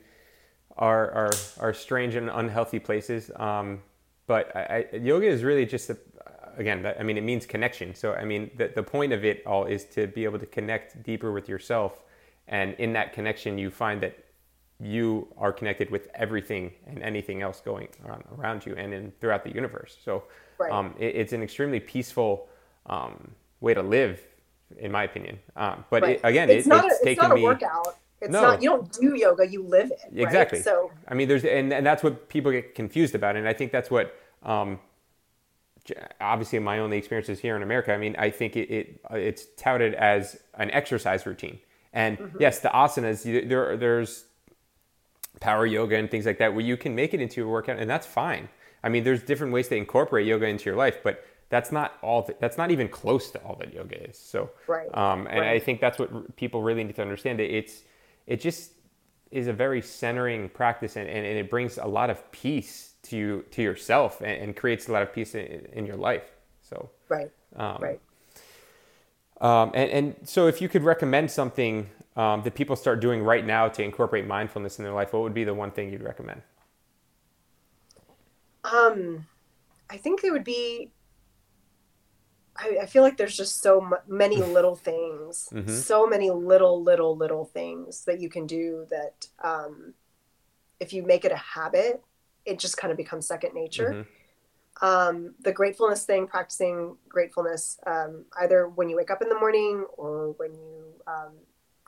our strange and unhealthy places. But yoga is really just, it means connection. So, I mean, the point of it all is to be able to connect deeper with yourself. And in that connection, you find that you are connected with everything and anything else going on around you and throughout the universe. So right. It's an extremely peaceful way to live, in my opinion. But right. It's not a workout. It's not, you don't do yoga, you live it. Right? Exactly. So, I mean, and that's what people get confused about. And I think that's what, obviously my only experiences here in America, I mean, I think it's touted as an exercise routine. And mm-hmm. yes, the asanas, there's power yoga and things like that where you can make it into a workout, and that's fine. I mean, there's different ways to incorporate yoga into your life, but that's not all. That's not even close to all that yoga is. So, right. I think that's what people really need to understand. It just is a very centering practice, and it brings a lot of peace to yourself, and creates a lot of peace in your life. So right, right. And so, if you could recommend something that people start doing right now to incorporate mindfulness in their life, what would be the one thing you'd recommend? I think it would be, I feel like there's just so many little things, mm-hmm. so many little things that you can do that, if you make it a habit, it just kind of becomes second nature. Mm-hmm. The gratefulness thing, practicing gratefulness, either when you wake up in the morning or when you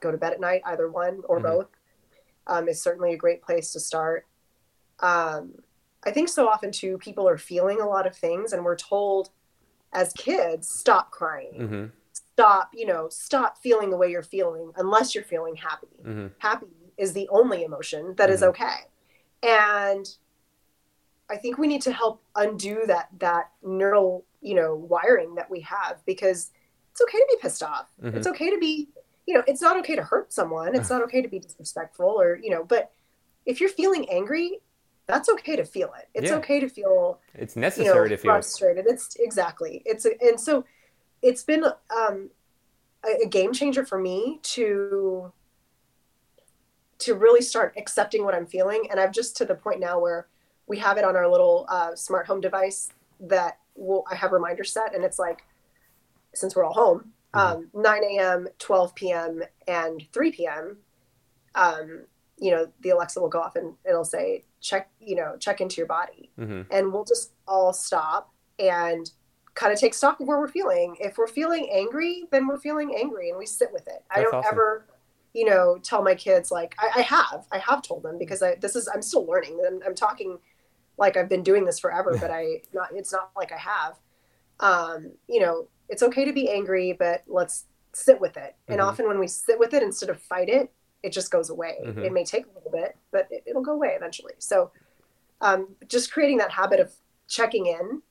go to bed at night, either one or mm-hmm. both, is certainly a great place to start. I think so often too, people are feeling a lot of things and we're told as kids, stop crying, mm-hmm. stop feeling the way you're feeling unless you're feeling happy. Mm-hmm. Happy is the only emotion that mm-hmm. is okay. And I think we need to help undo that neural, wiring that we have, because it's okay to be pissed off. Mm-hmm. It's okay to be, it's not okay to hurt someone. It's not okay to be disrespectful or, but if you're feeling angry, that's okay to feel it. It's okay to feel. It's necessary to feel frustrated. It's exactly. And so it's been a game changer for me to really start accepting what I'm feeling. And I've just to the point now where we have it on our little smart home device that I have reminder set. And it's like, since we're all home, mm-hmm. 9 a.m., 12 p.m. and 3 p.m., the Alexa will go off and it'll say, check into your body. Mm-hmm. And we'll just all stop and kind of take stock of where we're feeling. If we're feeling angry, then we're feeling angry and we sit with it. That's I don't awesome. Ever, tell my kids, like I have told them, because I'm still learning. I'm talking like I've been doing this forever, but it's not like I have, it's okay to be angry, but let's sit with it. Mm-hmm. And often when we sit with it, instead of fight it, it just goes away. Mm-hmm. It may take a little bit, but it'll go away eventually. So just creating that habit of checking in,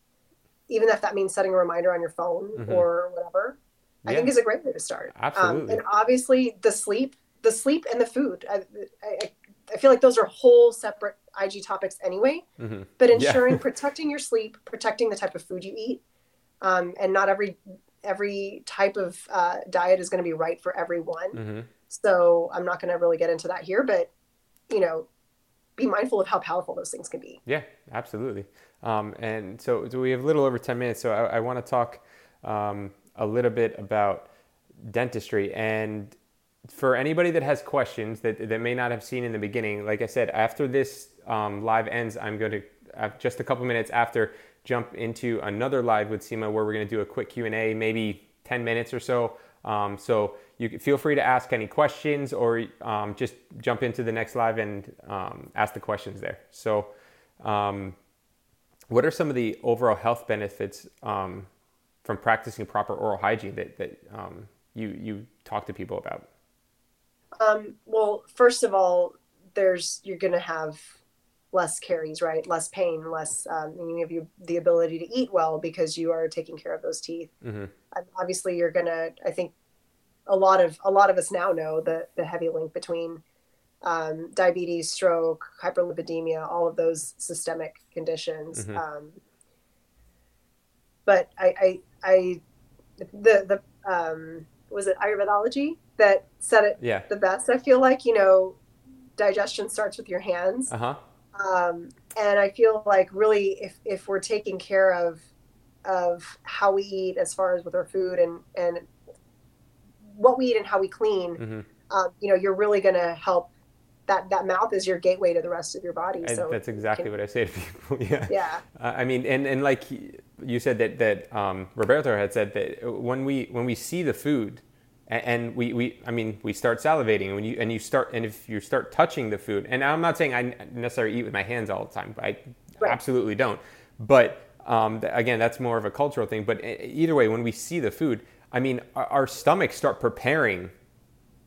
even if that means setting a reminder on your phone mm-hmm. or whatever, I think is a great way to start. Absolutely. And obviously the sleep and the food. I feel like those are whole separate IG topics anyway, mm-hmm. but ensuring protecting your sleep, protecting the type of food you eat, and not every type of diet is going to be right for everyone. Mm-hmm. So I'm not going to really get into that here, but, be mindful of how powerful those things can be. Yeah, absolutely. And so we have a little over 10 minutes. So I want to talk a little bit about dentistry. And for anybody that has questions that may not have seen in the beginning, like I said, after this live ends, I'm going to, just a couple minutes after, jump into another live with Seema where we're going to do a quick Q&A, maybe 10 minutes or so. So you can feel free to ask any questions or just jump into the next live and ask the questions there. So what are some of the overall health benefits from practicing proper oral hygiene that you talk to people about? Well, first of all, you're going to have less caries, right? Less pain, less, you have the ability to eat well because you are taking care of those teeth. Mm-hmm. Obviously you're going to, I think a lot of us now know the heavy link between, diabetes, stroke, hyperlipidemia, all of those systemic conditions. Mm-hmm. But I was it Ayurvedology that said it the best? I feel like, digestion starts with your hands. Uh-huh. And I feel like really if we're taking care of how we eat as far as with our food and what we eat and how we clean, mm-hmm. You're really going to help that mouth is your gateway to the rest of your body. So that's exactly what I say to people. Yeah. I mean, and like you said that Roberto had said that when we see the food and we start salivating and if you start touching the food, and I'm not saying I necessarily eat with my hands all the time, but I absolutely don't. But again, that's more of a cultural thing. But either way, when we see the food, I mean, our stomachs start preparing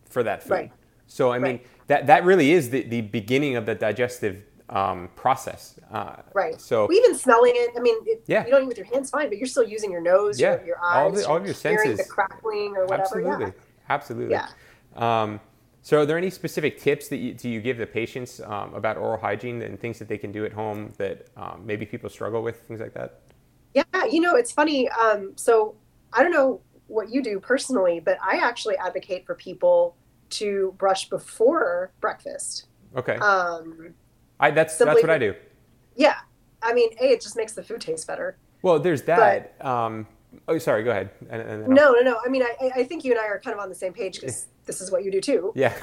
for that food. Right. So, I mean, that really is the beginning of the digestive process. Right. So we even smelling it. I mean, you don't eat with your hands, fine, but you're still using your nose, your eyes, all your senses, the crackling or whatever. Absolutely. Yeah. Absolutely. Yeah. So are there any specific tips that you give the patients about oral hygiene and things that they can do at home that maybe people struggle with, things like that? Yeah. It's funny. So I don't know what you do personally, but I actually advocate for people to brush before breakfast. Okay. That's what I do. Yeah. I mean, A, it just makes the food taste better. Well, there's that. But, oh, sorry, go ahead. No. I mean, I think you and I are kind of on the same page because this is what you do too. Yeah.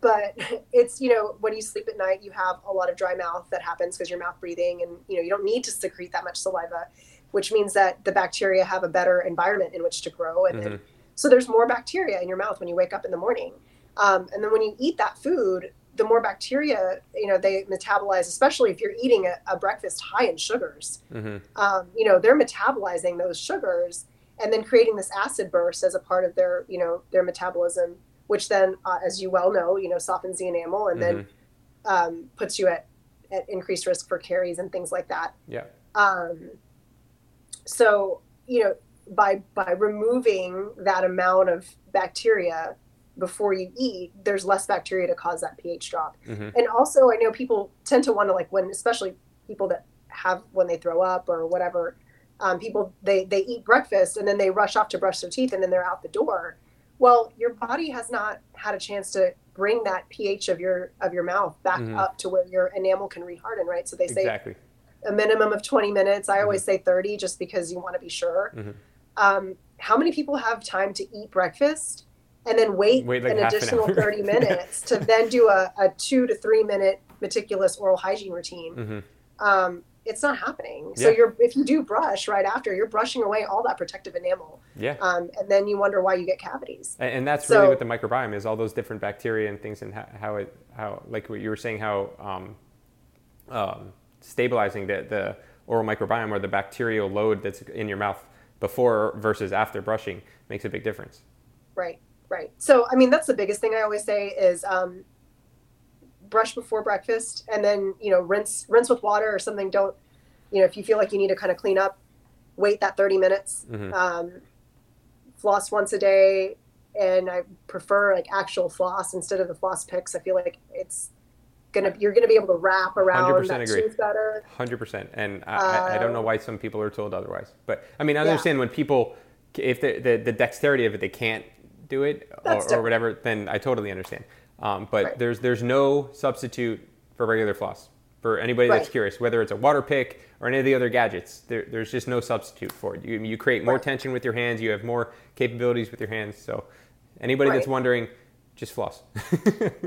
But it's, you know, when you sleep at night, you have a lot of dry mouth that happens because your mouth breathing and, you know, you don't need to secrete that much saliva, which means that the bacteria have a better environment in which to grow. And mm-hmm. So there's more bacteria in your mouth when you wake up in the morning. And then when you eat that food, the more bacteria, you know, they metabolize, especially if you're eating a breakfast high in sugars, mm-hmm. You know, they're metabolizing those sugars and then creating this acid burst as a part of their, you know, their metabolism, which then, as you well know, you know, softens the enamel and mm-hmm. then puts you at increased risk for caries and things like that. Yeah. So, you know, by removing that amount of bacteria before you eat, there's less bacteria to cause that pH drop. Mm-hmm. And also I know people tend to want to, like, when, especially people that have, when they throw up or whatever, people, they eat breakfast and then they rush off to brush their teeth and then they're out the door. Well, your body has not had a chance to bring that pH of your mouth back mm-hmm. up to where your enamel can reharden, right? So they say exactly. a minimum of 20 minutes. I mm-hmm. always say 30 just because you want to be sure. Mm-hmm. How many people have time to eat breakfast and then wait like an additional 30 minutes to then do a 2 to 3 minute meticulous oral hygiene routine? Mm-hmm. It's not happening. Yeah. So if you do brush right after, you're brushing away all that protective enamel. Yeah. And then you wonder why you get cavities. And that's really what the microbiome is, all those different bacteria and things, and how like what you were saying, how stabilizing the oral microbiome or the bacterial load that's in your mouth before versus after brushing makes a big difference. Right. Right. So, I mean, that's the biggest thing I always say is brush before breakfast and then, you know, rinse with water or something. Don't, you know, if you feel like you need to kind of clean up, wait that 30 minutes, mm-hmm. Floss once a day. And I prefer like actual floss instead of the floss picks. I feel like you're going to be able to wrap around 100% that agree. Tooth better. 100%. And I don't know why some people are told otherwise, but I mean, I understand when people, if the dexterity of it, they can't do it or whatever, then I totally understand. But right. there's no substitute for regular floss for anybody right. that's curious, whether it's a water pick or any of the other gadgets. There's just no substitute for it. You create more right. tension with your hands. You have more capabilities with your hands. So anybody right. that's wondering, just floss.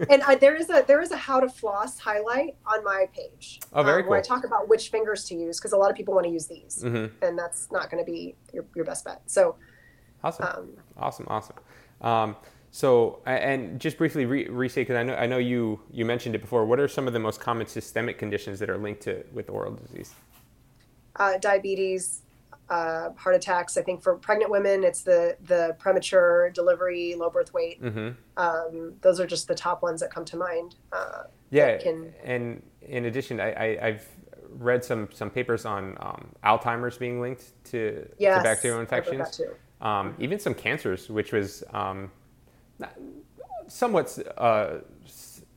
And there is a how to floss highlight on my page. Oh, very cool. Where I talk about which fingers to use because a lot of people want to use these, mm-hmm. and that's not going to be your best bet. So awesome. So, and just briefly re-say, because I know you mentioned it before, what are some of the most common systemic conditions that are linked with oral disease? Diabetes, heart attacks. I think for pregnant women, it's the premature delivery, low birth weight. Mm-hmm. Those are just the top ones that come to mind. And in addition, I've read some papers on Alzheimer's being linked to bacterial infections. I've read that too. Even some cancers, which was somewhat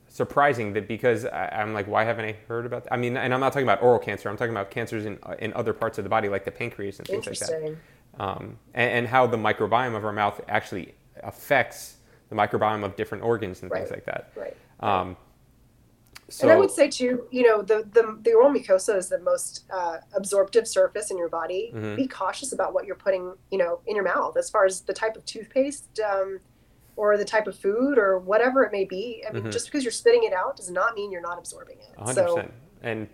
surprising, that because I'm like, why haven't I heard about that? I mean, and I'm not talking about oral cancer. I'm talking about cancers in other parts of the body, like the pancreas and things like that. And how the microbiome of our mouth actually affects the microbiome of different organs and right. things like that. Right. And I would say too, you know, the oral mucosa is the most absorptive surface in your body. Mm-hmm. Be cautious about what you're putting, you know, in your mouth as far as the type of toothpaste or the type of food or whatever it may be. I mean, mm-hmm. just because you're spitting it out does not mean you're not absorbing it. 100%. So, and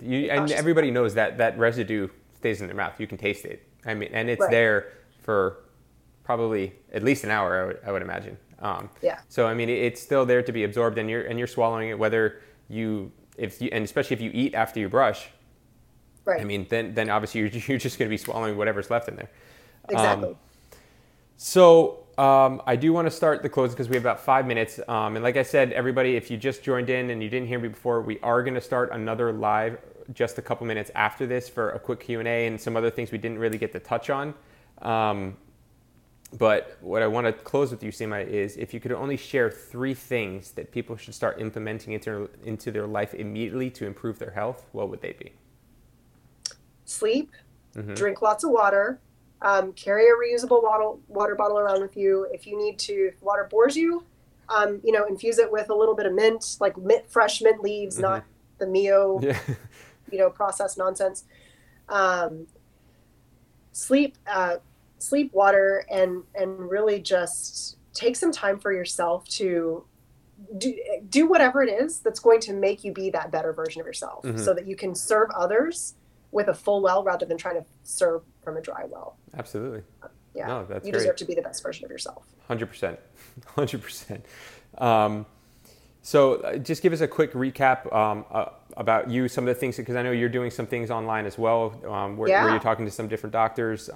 everybody knows that residue stays in their mouth. You can taste it. I mean, and it's right. there for probably at least an hour, I would imagine. So, I mean, it's still there to be absorbed, and you're swallowing it whether and especially if you eat after you brush, right? I mean, then obviously you're just going to be swallowing whatever's left in there. Exactly. So I do want to start the close because we have about 5 minutes. And like I said, everybody, if you just joined in and you didn't hear me before, we are going to start another live just a couple minutes after this for a quick Q&A and some other things we didn't really get to touch on. But what I want to close with you, Seema, is if you could only share 3 things that people should start implementing into their life immediately to improve their health, what would they be? Sleep, mm-hmm. drink lots of water, carry a reusable water bottle around with you. If you need to, if water bores you, you know, infuse it with a little bit of mint, like fresh mint leaves, mm-hmm. not the Mio you know, processed nonsense. Sleep, water, and really just take some time for yourself to do whatever it is that's going to make you be that better version of yourself, mm-hmm. so that you can serve others with a full well rather than trying to serve from a dry well. Absolutely. Yeah. No, that's great. Deserve to be the best version of yourself. 100%. 100%. So just give us a quick recap about you, some of the things, because I know you're doing some things online as well, where you're talking to some different doctors,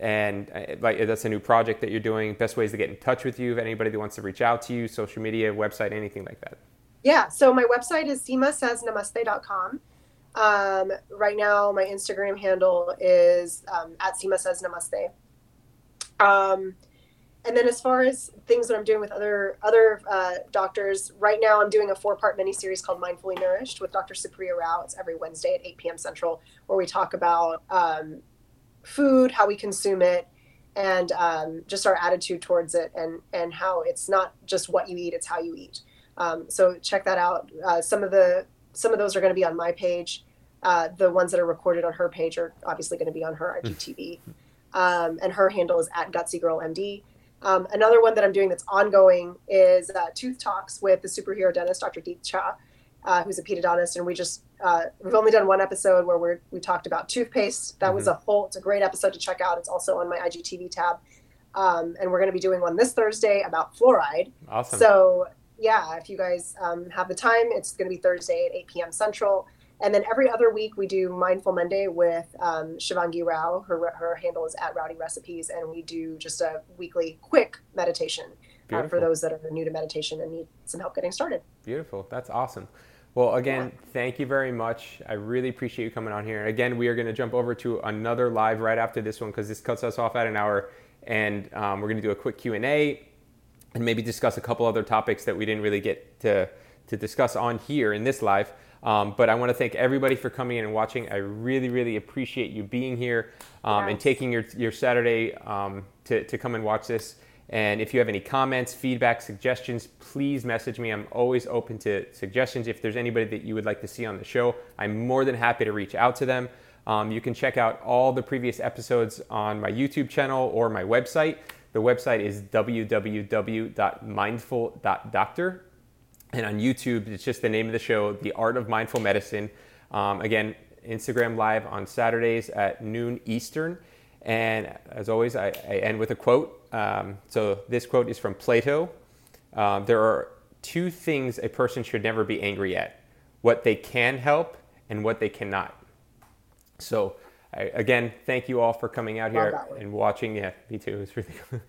and that's a new project that you're doing. Best ways to get in touch with you, if anybody that wants to reach out to you, social media, website, anything like that. Yeah, so my website is seemasaysnamaste.com. Right now, my Instagram handle is @seemasaysnamaste. And then as far as things that I'm doing with other doctors, right now I'm doing a 4-part mini-series called Mindfully Nourished with Dr. Supriya Rao. It's every Wednesday at 8 p.m. Central, where we talk about food, how we consume it, and just our attitude towards it, and how it's not just what you eat, it's how you eat. So check that out. Some of those are going to be on my page. The ones that are recorded on her page are obviously going to be on her IGTV. And her handle is @GutsyGirlMD. Another one that I'm doing that's ongoing is Tooth Talks with the superhero dentist, Dr. Deep Cha, who's a periodontist. And we just, we've only done one episode where we talked about toothpaste. That mm-hmm. was it's a great episode to check out. It's also on my IGTV tab. And we're going to be doing one this Thursday about fluoride. Awesome. So yeah, if you guys have the time, it's going to be Thursday at 8 p.m. Central. And then every other week we do Mindful Monday with Shivangi Rao. Her handle is @Rowdy Recipes, and we do just a weekly quick meditation for those that are new to meditation and need some help getting started. Beautiful. That's awesome. Well, again, Thank you very much. I really appreciate you coming on here. Again, we are going to jump over to another live right after this one because this cuts us off at an hour, and we're going to do a quick Q&A and maybe discuss a couple other topics that we didn't really get to discuss on here in this live. But I want to thank everybody for coming in and watching. I really, really appreciate you being here and taking your Saturday to come and watch this. And if you have any comments, feedback, suggestions, please message me. I'm always open to suggestions. If there's anybody that you would like to see on the show, I'm more than happy to reach out to them. You can check out all the previous episodes on my YouTube channel or my website. The website is www.mindful.doctor. And on YouTube, it's just the name of the show, The Art of Mindful Medicine. Again, Instagram Live on Saturdays at noon Eastern. And as always, I end with a quote. So this quote is from Plato. There are two things a person should never be angry at: what they can help and what they cannot. So again, thank you all for coming out here and watching. Yeah, me too. It was really cool.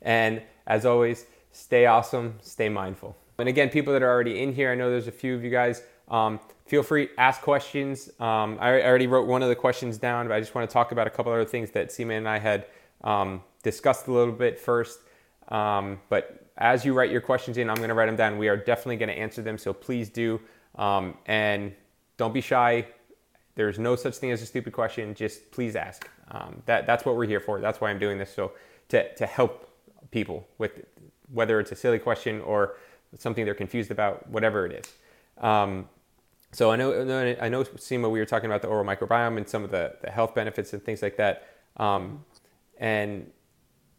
And as always, stay awesome, stay mindful. And again, people that are already in here, I know there's a few of you guys, feel free to ask questions. I already wrote one of the questions down, but I just want to talk about a couple other things that Seema and I had discussed a little bit first. But as you write your questions in, I'm going to write them down. We are definitely going to answer them, so please do. And don't be shy. There's no such thing as a stupid question. Just please ask. That's what we're here for. That's why I'm doing this, so to help people with whether it's a silly question or something they're confused about, whatever it is. So I know, Seema, we were talking about the oral microbiome and some of the health benefits and things like that. And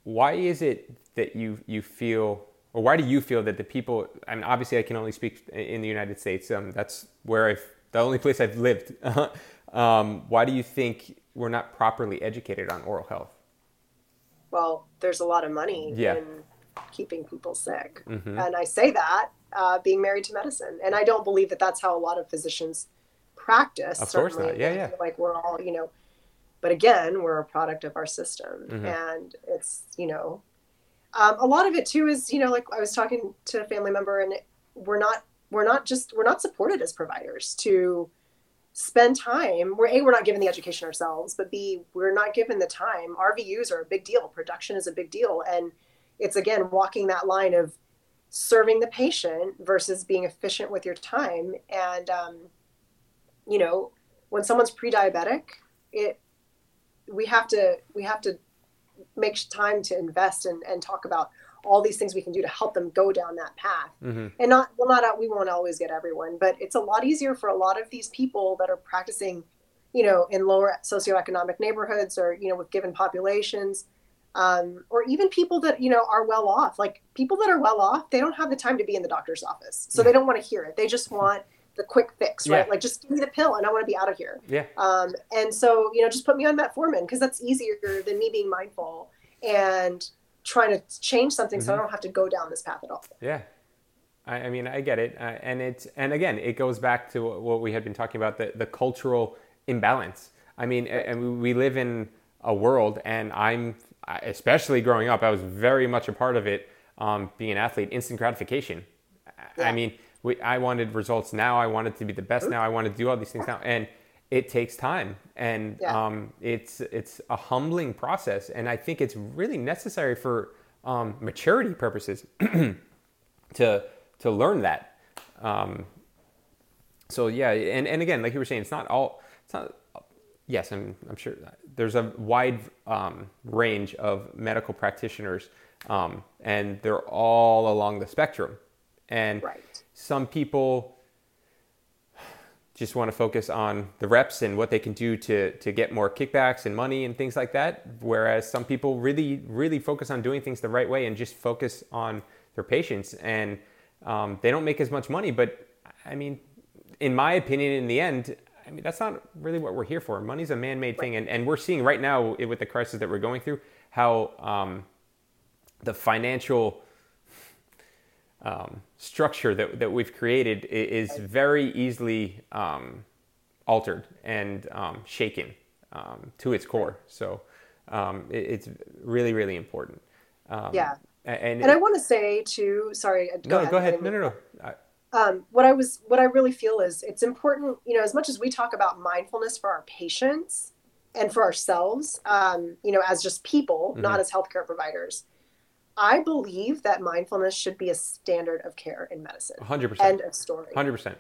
why is it that you feel, or why do you feel that the people? I mean, obviously, I can only speak in the United States. That's where the only place I've lived. Why do you think we're not properly educated on oral health? Well, there's a lot of money. Yeah. Keeping people sick. Mm-hmm. And I say that being married to medicine. And I don't believe that that's how a lot of physicians practice. Of course not. Yeah. Like we're all, but again, we're a product of our system. Mm-hmm. And it's, a lot of it too is, like I was talking to a family member and we're not supported as providers to spend time. We're not given the education ourselves, but B, we're not given the time. RVUs are a big deal. Production is a big deal. And it's, again, walking that line of serving the patient versus being efficient with your time. And, when someone's pre-diabetic, we have to make time to invest and talk about all these things we can do to help them go down that path. Mm-hmm. And we won't always get everyone, but it's a lot easier for a lot of these people that are practicing, you know, in lower socioeconomic neighborhoods or, you know, with given populations, or even people that, you know, are well off, like people that are well off, they don't have the time to be in the doctor's office. So they don't want to hear it. They just want the quick fix, right? Like, just give me the pill and I want to be out of here. Yeah. And so, you know, just put me on metformin because that's easier than me being mindful and trying to change something. Mm-hmm. So I don't have to go down this path at all. Yeah. I mean, I get it. And again, it goes back to what we had been talking about, the cultural imbalance. I mean, and we live in a world, and I'm, especially growing up, I was very much a part of it, being an athlete, instant gratification. Yeah. I mean, I wanted results now. I wanted to be the best now. I wanted to do all these things now. And it takes time. And it's a humbling process. And I think it's really necessary for maturity purposes to learn that. So, yeah. And again, like you were saying, it's not. Yes, I'm sure there's a wide range of medical practitioners, and they're all along the spectrum. And some people just want to focus on the reps and what they can do to get more kickbacks and money and things like that. Whereas some people really, really focus on doing things the right way and just focus on their patients. And they don't make as much money. But I mean, in my opinion, in the end, I mean, that's not really what we're here for. Money's a man-made thing. And we're seeing right now with the crisis that we're going through, how the financial structure that we've created is very easily altered and shaken to its core. So it's really, really important. And I want to say too, sorry. Go ahead. No. What I really feel is it's important, you know, as much as we talk about mindfulness for our patients and for ourselves, you know, as just people, mm-hmm. not as healthcare providers, I believe that mindfulness should be a standard of care in medicine. 100%. End of story. 100%.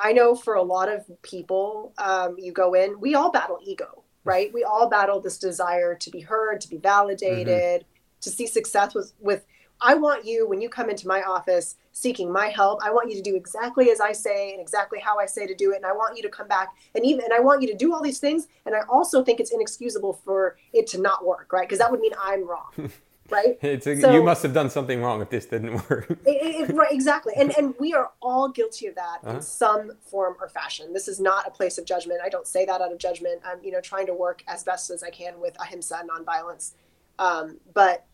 I know for a lot of people, you go in, we all battle ego, right? We all battle this desire to be heard, to be validated, mm-hmm. to see success with I want you, when you come into my office seeking my help, I want you to do exactly as I say and exactly how I say to do it. And I want you to come back and I want you to do all these things. And I also think it's inexcusable for it to not work, right? Because that would mean I'm wrong, right? You must have done something wrong if this didn't work. Right, exactly. And we are all guilty of that in some form or fashion. This is not a place of judgment. I don't say that out of judgment. I'm, you know, trying to work as best as I can with ahimsa, nonviolence. But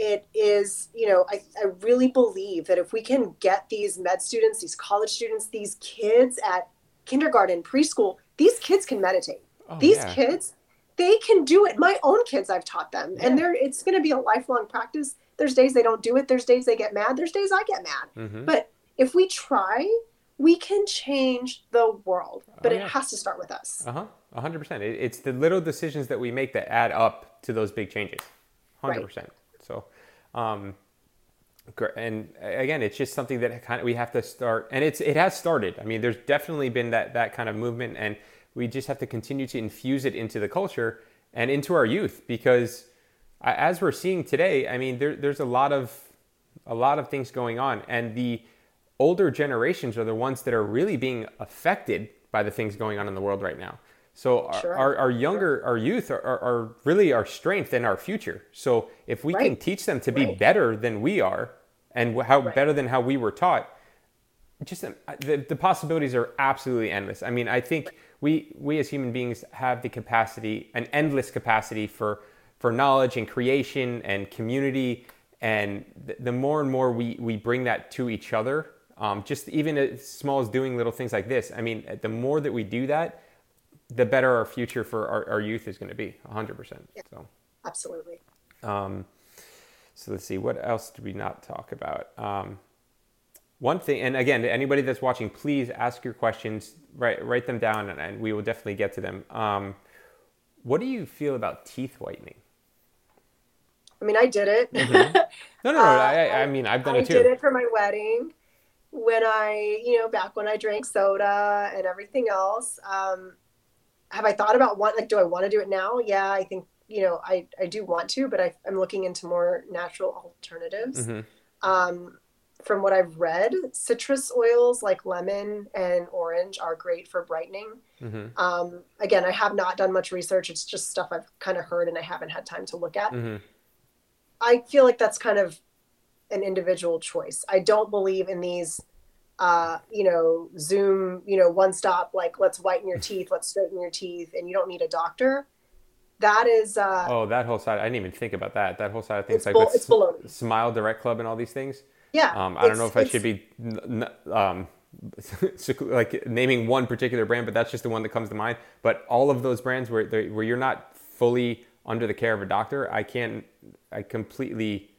it is, you know, I really believe that if we can get these med students, these college students, these kids at kindergarten, preschool, these kids can meditate. Kids, they can do it. My own kids, I've taught them. Yeah. And it's going to be a lifelong practice. There's days they don't do it. There's days they get mad. There's days I get mad. Mm-hmm. But if we try, we can change the world. But it has to start with us. 100%. It's the little decisions that we make that add up to those big changes. 100%. Right. So, and again, it's just something that kind of we have to start, and it has started. I mean, there's definitely been that kind of movement, and we just have to continue to infuse it into the culture and into our youth, because as we're seeing today, I mean, there's a lot of things going on, and the older generations are the ones that are really being affected by the things going on in the world right now. So our youth are really our strength and our future. So if we can teach them to be better than we are and how better than how we were taught, just the possibilities are absolutely endless. I mean, I think we as human beings have the capacity, an endless capacity for knowledge and creation and community. And the more and more we bring that to each other, just even as small as doing little things like this. I mean, the more that we do that, the better our future for our youth is going to be, 100%. Yeah, so absolutely. So let's see, what else did we not talk about? One thing, and again, anybody that's watching, please ask your questions, write them down, and we will definitely get to them. What do you feel about teeth whitening? I mean, I did it. Mm-hmm. No. I mean, I've done it too. I did it for my wedding. When I, you know, back when I drank soda and everything else, have I thought about do I want to do it now? Yeah, I think you know, I do want to, but I'm looking into more natural alternatives. Mm-hmm. From what I've read, citrus oils like lemon and orange are great for brightening. Mm-hmm. Again, I have not done much research. It's just stuff I've kind of heard and I haven't had time to look at. Mm-hmm. I feel like that's kind of an individual choice. I don't believe in these, you know, Zoom, you know, one stop, like let's whiten your teeth, let's straighten your teeth, and you don't need a doctor. That is... oh, that whole side. I didn't even think about that. That whole side of things. It's below me. Smile Direct Club and all these things. Yeah. I don't know if I should be like naming one particular brand, but that's just the one that comes to mind. But all of those brands where you're not fully under the care of a doctor, I completely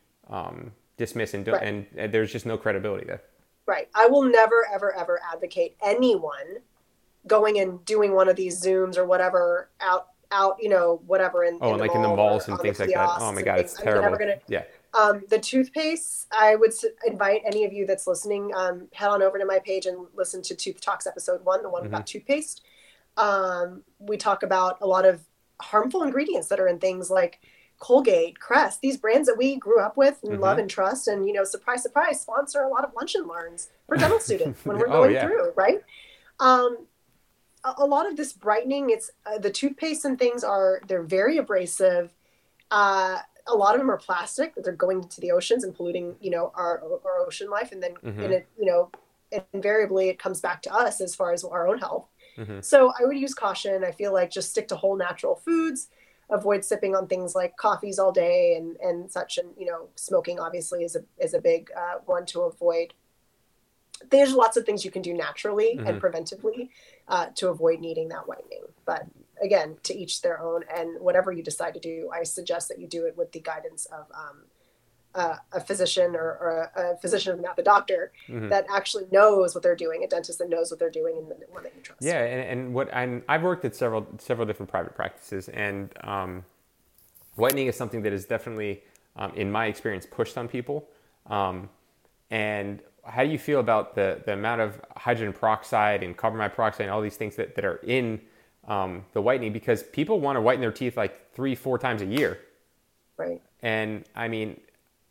dismiss and, right. and there's just no credibility there. Right. I will never, ever, ever advocate anyone going and doing one of these Zooms or whatever out, you know, whatever. In like in the malls and things like that. Oh my God, it's terrible. Yeah. The toothpaste, I would invite any of you that's listening, head on over to my page and listen to Tooth Talks episode 1, the one mm-hmm. about toothpaste. We talk about a lot of harmful ingredients that are in things like Colgate, Crest, these brands that we grew up with and mm-hmm. love and trust, and, you know, surprise, surprise, sponsor a lot of lunch and learns for dental students when we're going through, right? A lot of this brightening, it's the toothpaste and things they're very abrasive. A lot of them are plastic. They're going into the oceans and polluting, you know, our ocean life. And then, mm-hmm. and it, you know, invariably it comes back to us as far as our own health. Mm-hmm. So I would use caution. I feel like just stick to whole natural foods, avoid sipping on things like coffees all day and such. And, you know, smoking obviously is a big one to avoid. There's lots of things you can do naturally mm-hmm. and preventively to avoid needing that whitening. But again, to each their own, and whatever you decide to do, I suggest that you do it with the guidance of a physician or a physician, not the doctor, mm-hmm. that actually knows what they're doing, a dentist that knows what they're doing, and the one that you trust. Yeah, and what I've worked at several different private practices, and whitening is something that is definitely, in my experience, pushed on people. And how do you feel about the amount of hydrogen peroxide and carbon monoxide and all these things that are in the whitening? Because people want to whiten their teeth like 3-4 times a year. Right. And I mean,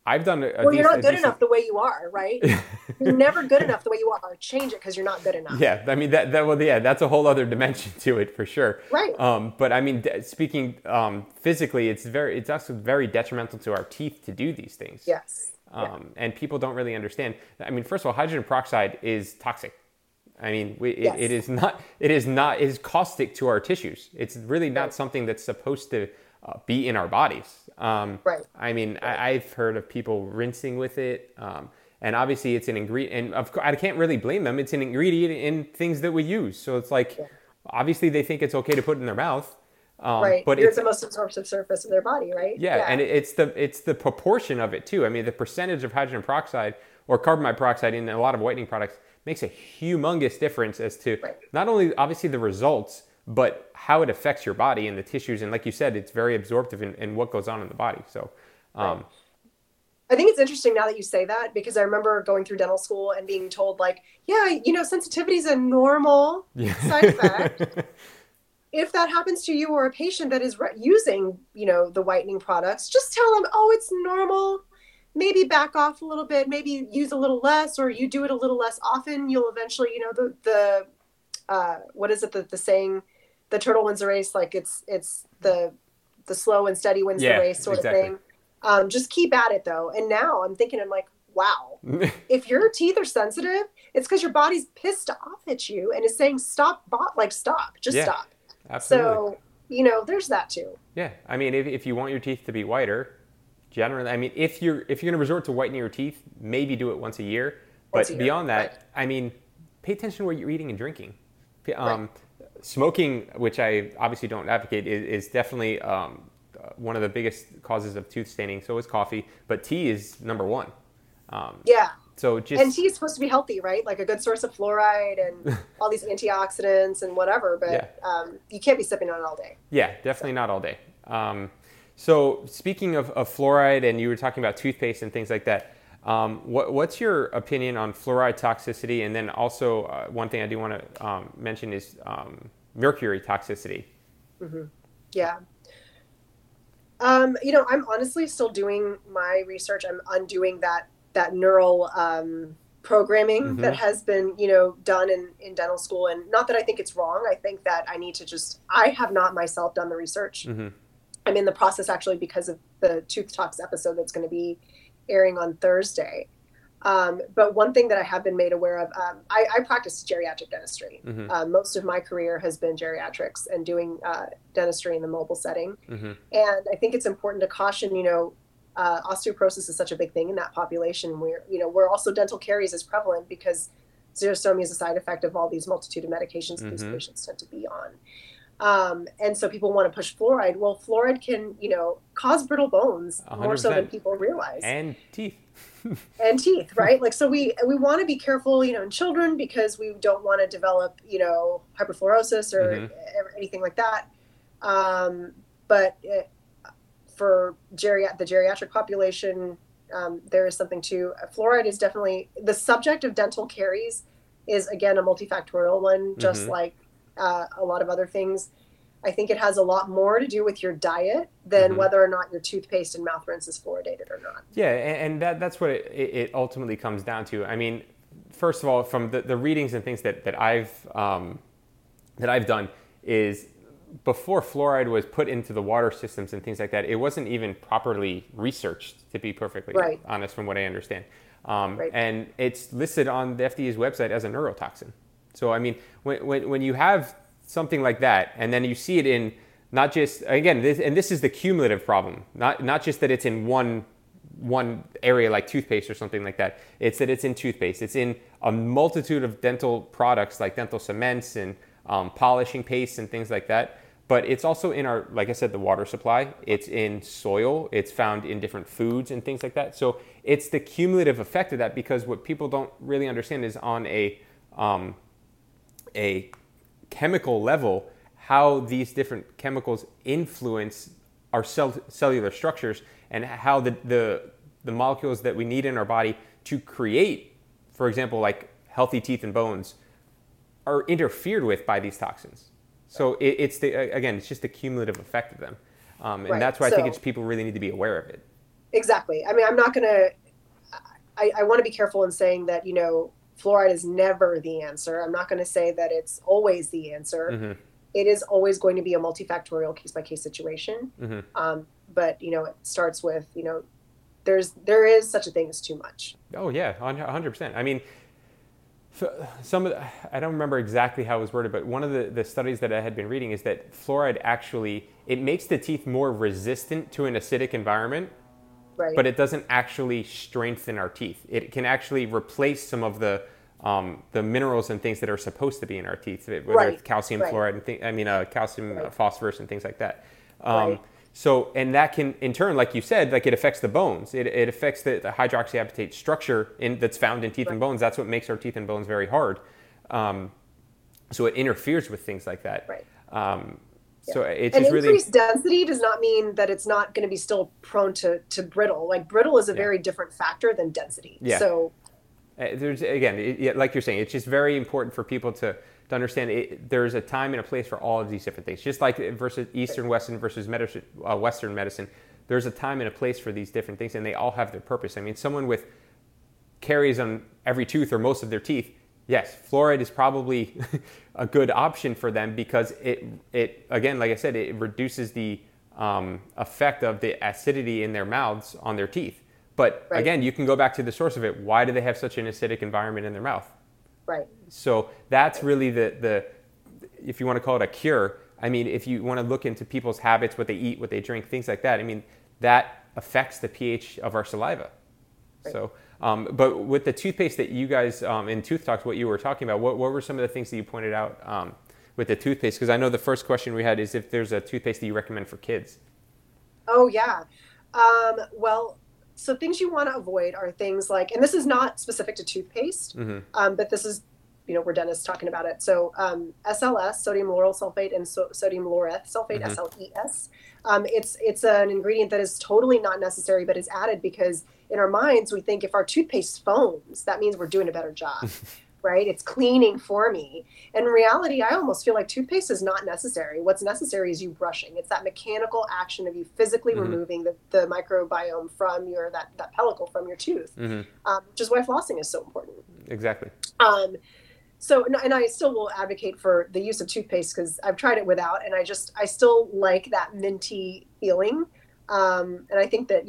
I've done you're not good enough the way you are, right? You're never good enough the way you are. Change it because you're not good enough. Yeah. I mean, that's a whole other dimension to it for sure. Right. But I mean, speaking physically, it's also very detrimental to our teeth to do these things. Yes. And people don't really understand. I mean, first of all, hydrogen peroxide is toxic. I mean, it is caustic to our tissues. It's really not something that's supposed to be in our bodies. Right. I mean, right. I've heard of people rinsing with it. And obviously it's an ingredient, and of course, I can't really blame them. It's an ingredient in things that we use. So it's like, obviously they think it's okay to put in their mouth. Right. But it's the most absorptive surface of their body, right? Yeah. Yeah. And it's the proportion of it too. I mean, the percentage of hydrogen peroxide or carbon monoxide in a lot of whitening products makes a humongous difference as to not only obviously the results, but how it affects your body and the tissues. And like you said, it's very absorptive in what goes on in the body. So I think it's interesting now that you say that, because I remember going through dental school and being told like, yeah, you know, sensitivity is a normal side effect. If that happens to you or a patient that is using, you know, the whitening products, just tell them, oh, it's normal. Maybe back off a little bit, maybe use a little less, or you do it a little less often. You'll eventually, you know, what is it that the saying, the turtle wins the race, like it's the slow and steady wins the race sort of thing. Just keep at it though. And now I'm like, wow, if your teeth are sensitive, it's because your body's pissed off at you and is saying, stop. Absolutely. So, you know, there's that too. Yeah. I mean, if you want your teeth to be whiter, generally, I mean, if you're going to resort to whitening your teeth, maybe do it once a year. But beyond that, I mean, pay attention to what you're eating and drinking. Smoking, which I obviously don't advocate, is definitely one of the biggest causes of tooth staining. So is coffee, but tea is number one. So and tea is supposed to be healthy, right? Like a good source of fluoride and all these antioxidants and whatever, but you can't be sipping on it all day. Yeah, definitely not all day. So speaking of fluoride, and you were talking about toothpaste and things like that, what's your opinion on fluoride toxicity? And then also one thing I do want to mention is mercury toxicity. Mm-hmm. Yeah. I'm honestly still doing my research. I'm undoing that neural programming mm-hmm. that has been, done in dental school. And not that I think it's wrong. I think that I need to I have not myself done the research. Mm-hmm. I'm in the process actually because of the Tooth Talks episode that's going to be airing on Thursday. But one thing that I have been made aware of, I practice geriatric dentistry. Mm-hmm. Most of my career has been geriatrics and doing dentistry in the mobile setting. Mm-hmm. And I think it's important to caution, osteoporosis is such a big thing in that population where, where also dental caries is prevalent because xerostomia is a side effect of all these multitude of medications mm-hmm. that these patients tend to be on. And so people want to push fluoride. Well, fluoride can, cause brittle bones 100%. More so than people realize. And teeth. And teeth, right? Like, so we want to be careful, in children because we don't want to develop, hyperfluorosis or mm-hmm. anything like that. But for the geriatric population, there is something to fluoride is definitely the subject of dental caries is again, a multifactorial one, just mm-hmm. like a lot of other things. I think it has a lot more to do with your diet than mm-hmm. whether or not your toothpaste and mouth rinse is fluoridated or not. Yeah, and that's what it ultimately comes down to. I mean, first of all, from the readings and things that I've done is before fluoride was put into the water systems and things like that, it wasn't even properly researched, to be perfectly right. honest, from what I understand. Right. And it's listed on the FDA's website as a neurotoxin. So, I mean, when you have something like that, and then you see it in not just again, this is the cumulative problem. Not just that it's in one area like toothpaste or something like that. It's that it's in toothpaste. It's in a multitude of dental products like dental cements and polishing pastes and things like that. But it's also in our, like I said, the water supply. It's in soil. It's found in different foods and things like that. So it's the cumulative effect of that because what people don't really understand is on a chemical level, how these different chemicals influence our cellular structures and how the molecules that we need in our body to create, for example, like healthy teeth and bones, are interfered with by these toxins. So it's just the cumulative effect of them. And right. that's why I think it's people really need to be aware of it. Exactly. I mean, I'm not going to, I want to be careful in saying that, fluoride is never the answer. I'm not going to say that it's always the answer. Mm-hmm. It is always going to be a multifactorial case-by-case situation. Mm-hmm. But, it starts with, there is such a thing as too much. Oh, yeah, 100%. I mean, I don't remember exactly how it was worded, but one of the studies that I had been reading is that fluoride actually, it makes the teeth more resistant to an acidic environment. Right. But it doesn't actually strengthen our teeth. It can actually replace some of the minerals and things that are supposed to be in our teeth, whether right. it's calcium right. fluoride and calcium right. Phosphorus and things like that. Right. So, and that can in turn, like you said, like it affects the bones. It affects the hydroxyapatite structure that's found in teeth right. and bones. That's what makes our teeth and bones very hard. So it interferes with things like that. Right. So it's and increased density does not mean that it's not going to be still prone to brittle. Like brittle is a very different factor than density. Yeah. So there's again, like you're saying, it's just very important for people to understand it, there's a time and a place for all of these different things. Just like versus Eastern Western versus Western medicine, there's a time and a place for these different things, and they all have their purpose. I mean, someone with caries on every tooth or most of their teeth. Yes, fluoride is probably a good option for them because it again, like I said, it reduces the effect of the acidity in their mouths on their teeth. But right. again, you can go back to the source of it. Why do they have such an acidic environment in their mouth? Right. So that's really the if you want to call it a cure, I mean, if you want to look into people's habits, what they eat, what they drink, things like that, I mean, that affects the pH of our saliva. Right. So... but with the toothpaste that you guys in Tooth Talks, what you were talking about, what were some of the things that you pointed out with the toothpaste? Because I know the first question we had is if there's a toothpaste that you recommend for kids. Oh, yeah. So things you want to avoid are things like, and this is not specific to toothpaste, mm-hmm. But this is, we're dentists talking about it. So SLS, sodium lauryl sulfate, and sodium laureth sulfate, mm-hmm. SLES. It's an ingredient that is totally not necessary, but is added because in our minds, we think if our toothpaste foams, that means we're doing a better job, right? It's cleaning for me. In reality, I almost feel like toothpaste is not necessary. What's necessary is you brushing. It's that mechanical action of you physically removing the microbiome from your, that pellicle from your tooth, which is why flossing is so important. Exactly. So, and I still will advocate for the use of toothpaste because I've tried it without, and I still like that minty feeling. And I think that,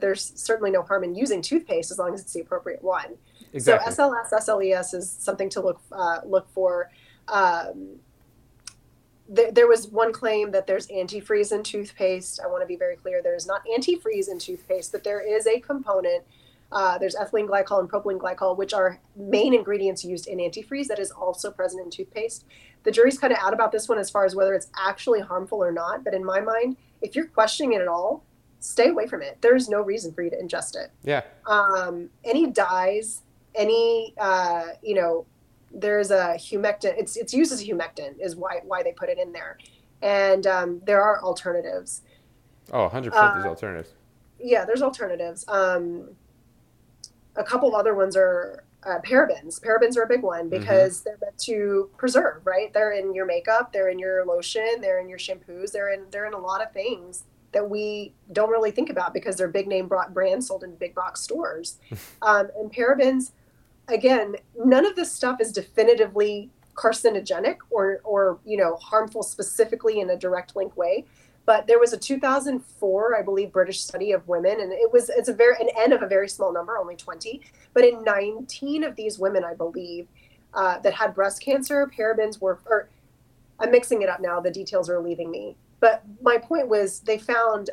there's certainly no harm in using toothpaste as long as it's the appropriate one. Exactly. So SLS, SLES is something to look for. There was one claim that there's antifreeze in toothpaste. I want to be very clear. There is not antifreeze in toothpaste, but there is a component. There's ethylene glycol and propylene glycol, which are main ingredients used in antifreeze that is also present in toothpaste. The jury's kind of out about this one as far as whether it's actually harmful or not. But in my mind, if you're questioning it at all, stay away from it. There's no reason for you to ingest it. Yeah. Any dyes, there's a humectant. It's used as a humectant is why they put it in there. And there are alternatives. Oh, 100% there's alternatives. Yeah, there's alternatives. A couple of other ones are parabens. Parabens are a big one because they're meant to preserve, right? They're in your makeup, they're in your lotion, they're in your shampoos, they're in a lot of things that we don't really think about because they're big name brands sold in big box stores. And parabens, again, none of this stuff is definitively carcinogenic or harmful specifically in a direct link way. But there was a 2004, I believe, British study of women, and it's a very an N of a very small number, only 20. But in 19 of these women, I believe, that had breast cancer, parabens were, or I'm mixing it up now. The details are leaving me. But my point was they found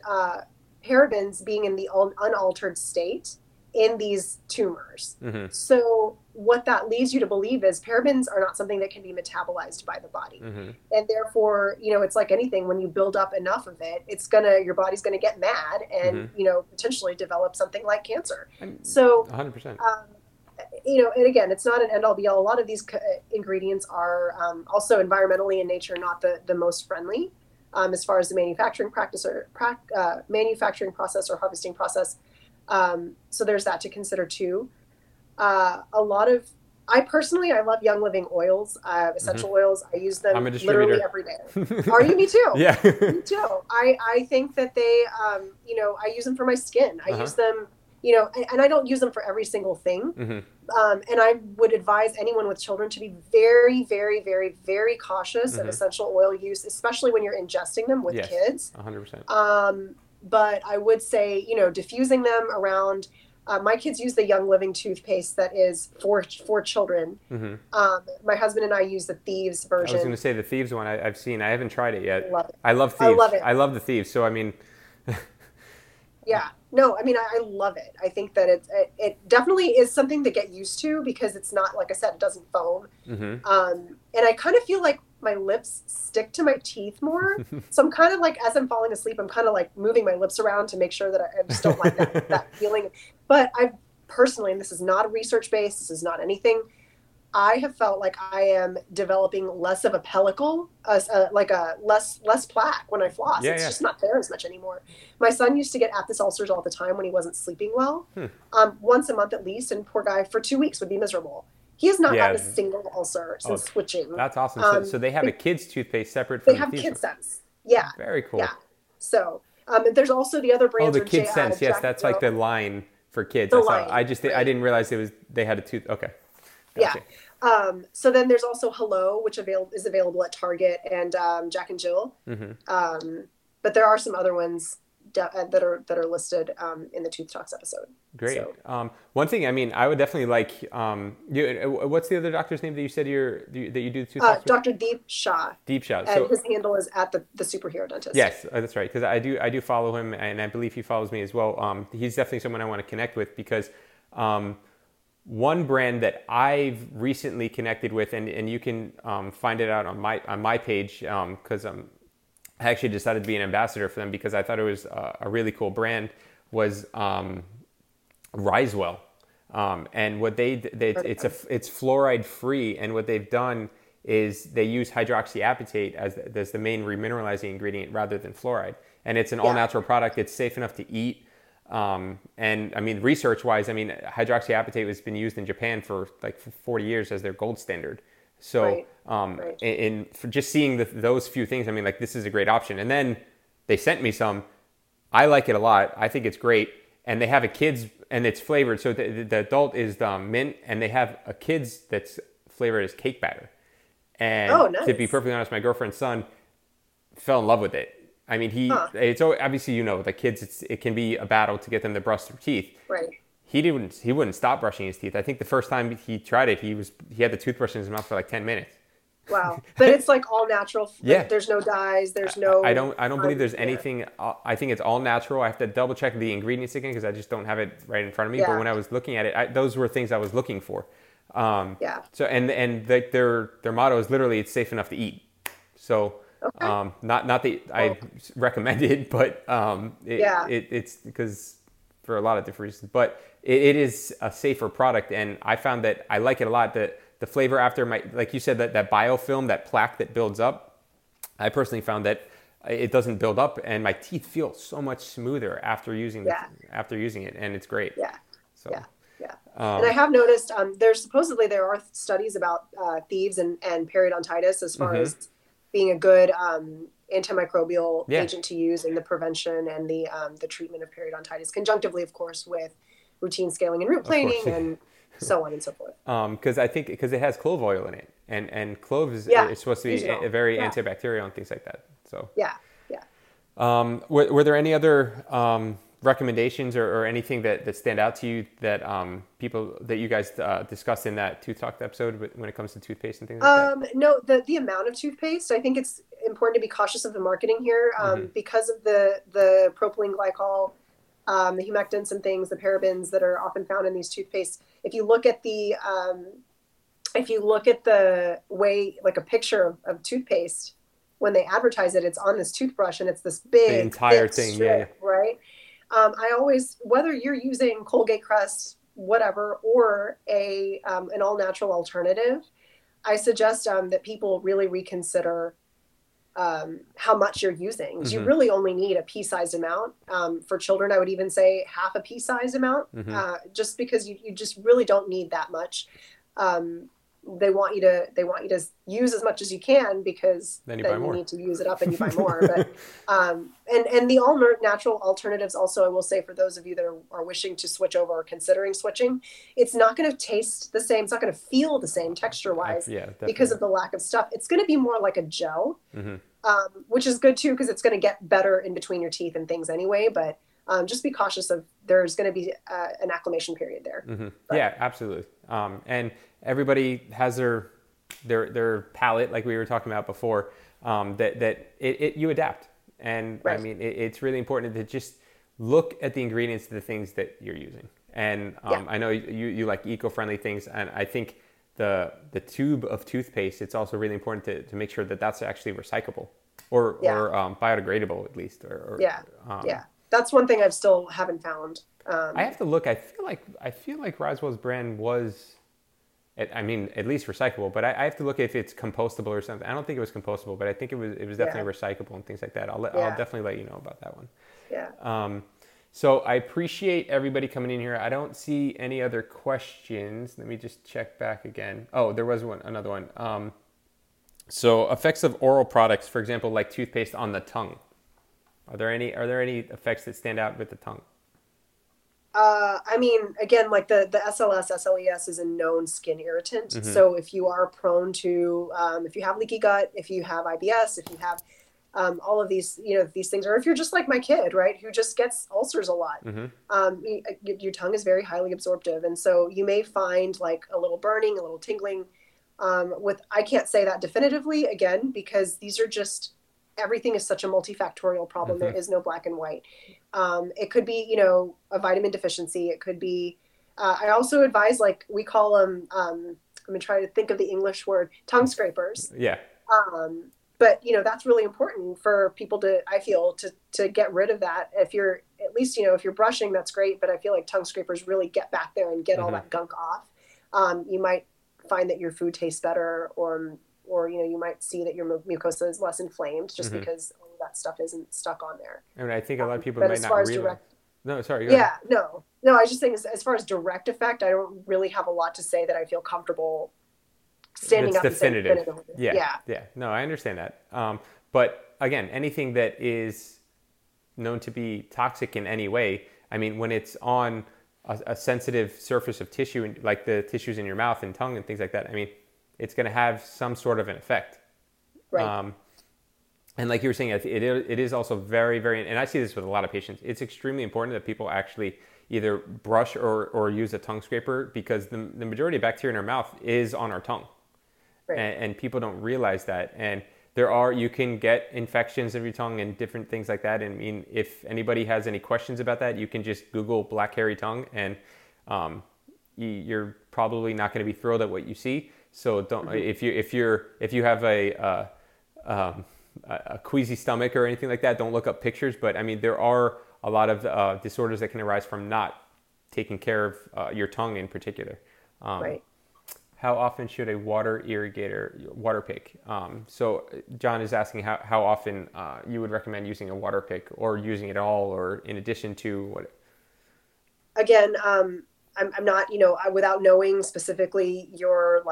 parabens being in the unaltered state in these tumors. So what that leads you to believe is parabens are not something that can be metabolized by the body. And therefore, it's like anything, when you build up enough of it, your body's going to get mad and, potentially develop something like cancer. So, 100%. And again, it's not an end all be all. A lot of these ingredients are also environmentally in nature, not the most friendly as far as the manufacturing practice or manufacturing process or harvesting process. So there's that to consider too. I love Young Living oils, essential oils. I use them literally every day. Are you? Me too. Yeah. Me too. I think that they, I use them for my skin. I use them, and I don't use them for every single thing. And I would advise anyone with children to be very, very, very, very cautious of essential oil use, especially when you're ingesting them with kids. 100%. But I would say, diffusing them around. My kids use the Young Living toothpaste that is for children. My husband and I use the Thieves version. I was going to say the Thieves one I've seen. I haven't tried it yet. Love it. I love Thieves. I love it. I love the Thieves. So, I mean. Yeah. No, I mean, I love it. I think that it definitely is something to get used to because it's not, like I said, it doesn't foam. And I kind of feel like my lips stick to my teeth more. So I'm kind of like, as I'm falling asleep, I'm kind of like moving my lips around to make sure that I just don't like that feeling. But I personally, and this is not research-based, this is not anything, I have felt like I am developing less of a pellicle, like a less plaque when I floss. Yeah, it's just not there as much anymore. My son used to get aphthous ulcers all the time when he wasn't sleeping well, once a month at least, and poor guy for 2 weeks would be miserable. He has not gotten a single ulcer since switching. That's awesome. So they have a kids' toothpaste separate from the Thieves. They have KidSense. Yeah. Very cool. Yeah. So there's also the other brands. Oh, the KidSense. Yes, that's like the line for kids. I didn't realize they had a tooth. Okay. Gotcha. Yeah. So then there's also Hello, which is available at Target and Jack and Jill. But there are some other ones that are listed in the Tooth Talks episode. Great. So. One thing, I mean, I would definitely like. What's the other doctor's name that you said that you do the Tooth Talks? Dr. Deep Shah. Deep Shah. And so, his handle is at the superhero dentist. Yes, that's right. Because I do follow him, and I believe he follows me as well. He's definitely someone I want to connect with because one brand that I've recently connected with, and you can find it out on my page because I actually decided to be an ambassador for them because I thought it was a really cool brand, was Risewell. And what it's fluoride free. And what they've done is they use hydroxyapatite as the main remineralizing ingredient rather than fluoride. And it's an all natural product. It's safe enough to eat. And I mean, research-wise, I mean, hydroxyapatite has been used in Japan for like 40 years as their gold standard. So, and for just seeing those few things, I mean, like, this is a great option. And then they sent me some. I like it a lot. I think it's great. And they have a kids, and it's flavored. So the adult is the mint, and they have a kids that's flavored as cake batter. And to be perfectly honest, my girlfriend's son fell in love with it. I mean, it's obviously, you know, the kids, it can be a battle to get them to brush their teeth. Right. He wouldn't stop brushing his teeth. I think the first time he tried it, he had the toothbrush in his mouth for like 10 minutes. Wow. But it's like all natural. Yeah. There's no dyes. There's no, I don't believe there's anything. I think it's all natural. I have to double check the ingredients again, cause I just don't have it right in front of me. Yeah. But when I was looking at it, those were things I was looking for. Yeah. So, and their motto is literally, it's safe enough to eat. So, okay. Not that I recommend it, but, it's because for a lot of different reasons, but it is a safer product. And I found that I like it a lot, that the flavor after my, like you said, that biofilm, that plaque that builds up, I personally found that it doesn't build up, and my teeth feel so much smoother after using after using it. And it's great. Yeah. So. Yeah. Yeah. And I have noticed, there are studies about, thieves and periodontitis as far as being a good antimicrobial agent to use in the prevention and the treatment of periodontitis, conjunctively, of course, with routine scaling and root planing and so on and so forth. Because it has clove oil in it, and clove is supposed to be very antibacterial and things like that. So were there any other recommendations or anything that stand out to you that people that you guys discussed in that Tooth Talk episode when it comes to toothpaste and things like that? No, the amount of toothpaste, I think it's important to be cautious of the marketing here because of the propylene glycol, the humectants and things, the parabens that are often found in these toothpastes. If you look at the way, like a picture of toothpaste, when they advertise it, it's on this toothbrush and it's this big, the entire thing, strip, right? I always, whether you're using Colgate, Crest, whatever, or an all-natural alternative, I suggest that people really reconsider how much you're using. Mm-hmm. You really only need a pea-sized amount. For children, I would even say half a pea-sized amount, just because you just really don't need that much. They want you to use as much as you can, because then you need to use it up and you buy more. But and the all natural alternatives also, I will say, for those of you that are wishing to switch over or considering switching, it's not going to taste the same. It's not going to feel the same texture wise because of the lack of stuff. It's going to be more like a gel, which is good too, because it's going to get better in between your teeth and things anyway. But just be cautious of, there's going to be an acclimation period there. Mm-hmm. Yeah, absolutely. And everybody has their palate, like we were talking about before, that you adapt. And I mean, it's really important to just look at the ingredients of the things that you're using. And I know you like eco-friendly things. And I think the tube of toothpaste, it's also really important to make sure that that's actually recyclable or biodegradable at least. That's one thing I've still haven't found. I have to look. I feel like Roswell's brand was, at least recyclable. But I have to look if it's compostable or something. I don't think it was compostable, but I think it was definitely recyclable and things like that. I'll definitely let you know about that one. Yeah. So I appreciate everybody coming in here. I don't see any other questions. Let me just check back again. Oh, there was another one. So effects of oral products, for example, like toothpaste on the tongue. Are there any effects that stand out with the tongue? I mean, again, like the SLS, SLES is a known skin irritant. Mm-hmm. So if you are prone to, if you have leaky gut, if you have IBS, if you have all of these, you know, these things, or if you're just like my kid, right, who just gets ulcers a lot, your tongue is very highly absorptive. And so you may find like a little burning, a little tingling I can't say that definitively, again, because these are just, everything is such a multifactorial problem. There is no black and white. It could be, you know, a vitamin deficiency. It could be, I also advise, like we call them, I'm going to try to think of the English word, tongue scrapers. Yeah. But you know, that's really important for people to, I feel, to get rid of that. If you're, at least, you know, if you're brushing, that's great. But I feel like tongue scrapers really get back there and get all that gunk off. You might find that your food tastes better, or you know, you might see that your mucosa is less inflamed just because all that stuff isn't stuck on there. I mean, I think a lot of people might not realize. No, sorry. Yeah, no, I was just saying as far as direct effect, I don't really have a lot to say that I feel comfortable standing up and saying definitively. Yeah. No, I understand that. But again, anything that is known to be toxic in any way, I mean, when it's on a sensitive surface of tissue, like the tissues in your mouth and tongue and things like that, I mean, it's going to have some sort of an effect. Right. And like you were saying, it is also very, very, and I see this with a lot of patients, it's extremely important that people actually either brush or use a tongue scraper, because the majority of bacteria in our mouth is on our tongue. Right. And people don't realize that. And you can get infections of your tongue and different things like that. And I mean, if anybody has any questions about that, you can just Google black hairy tongue, and you're probably not going to be thrilled at what you see. So don't, mm-hmm. if you have a queasy stomach or anything like that, don't look up pictures. But I mean, there are a lot of disorders that can arise from not taking care of your tongue in particular. Right. How often should a water irrigator water pick? So John is asking how often you would recommend using a water pick, or using it all, or in addition to what? Again, I'm not, without knowing specifically your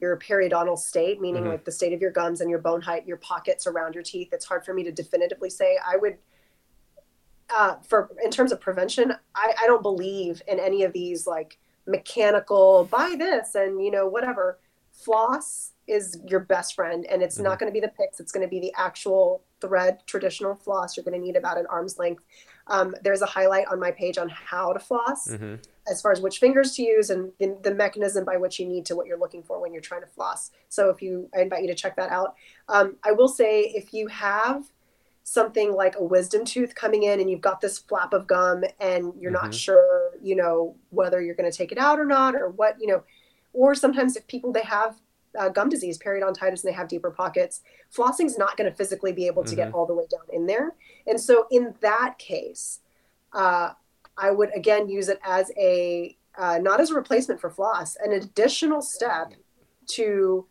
periodontal state, meaning mm-hmm. like the state of your gums and your bone height, your pockets around your teeth, it's hard for me to definitively say. I would, in terms of prevention, I don't believe in any of these like mechanical buy this and whatever. Floss is your best friend, and it's mm-hmm. not going to be the picks. It's going to be the actual thread, traditional floss. You're going to need about an arm's length. There's a highlight on my page on how to floss, mm-hmm. as far as which fingers to use and the mechanism by which you need to what you're looking for when you're trying to floss. So I invite you to check that out. I will say, if you have something like a wisdom tooth coming in and you've got this flap of gum and you're mm-hmm. not sure, whether you're going to take it out or not, or what, or sometimes if people, they have gum disease, periodontitis, and they have deeper pockets, flossing's not going to physically be able to mm-hmm. get all the way down in there. And so in that case, I would again use it as not as a replacement for floss, an additional step to,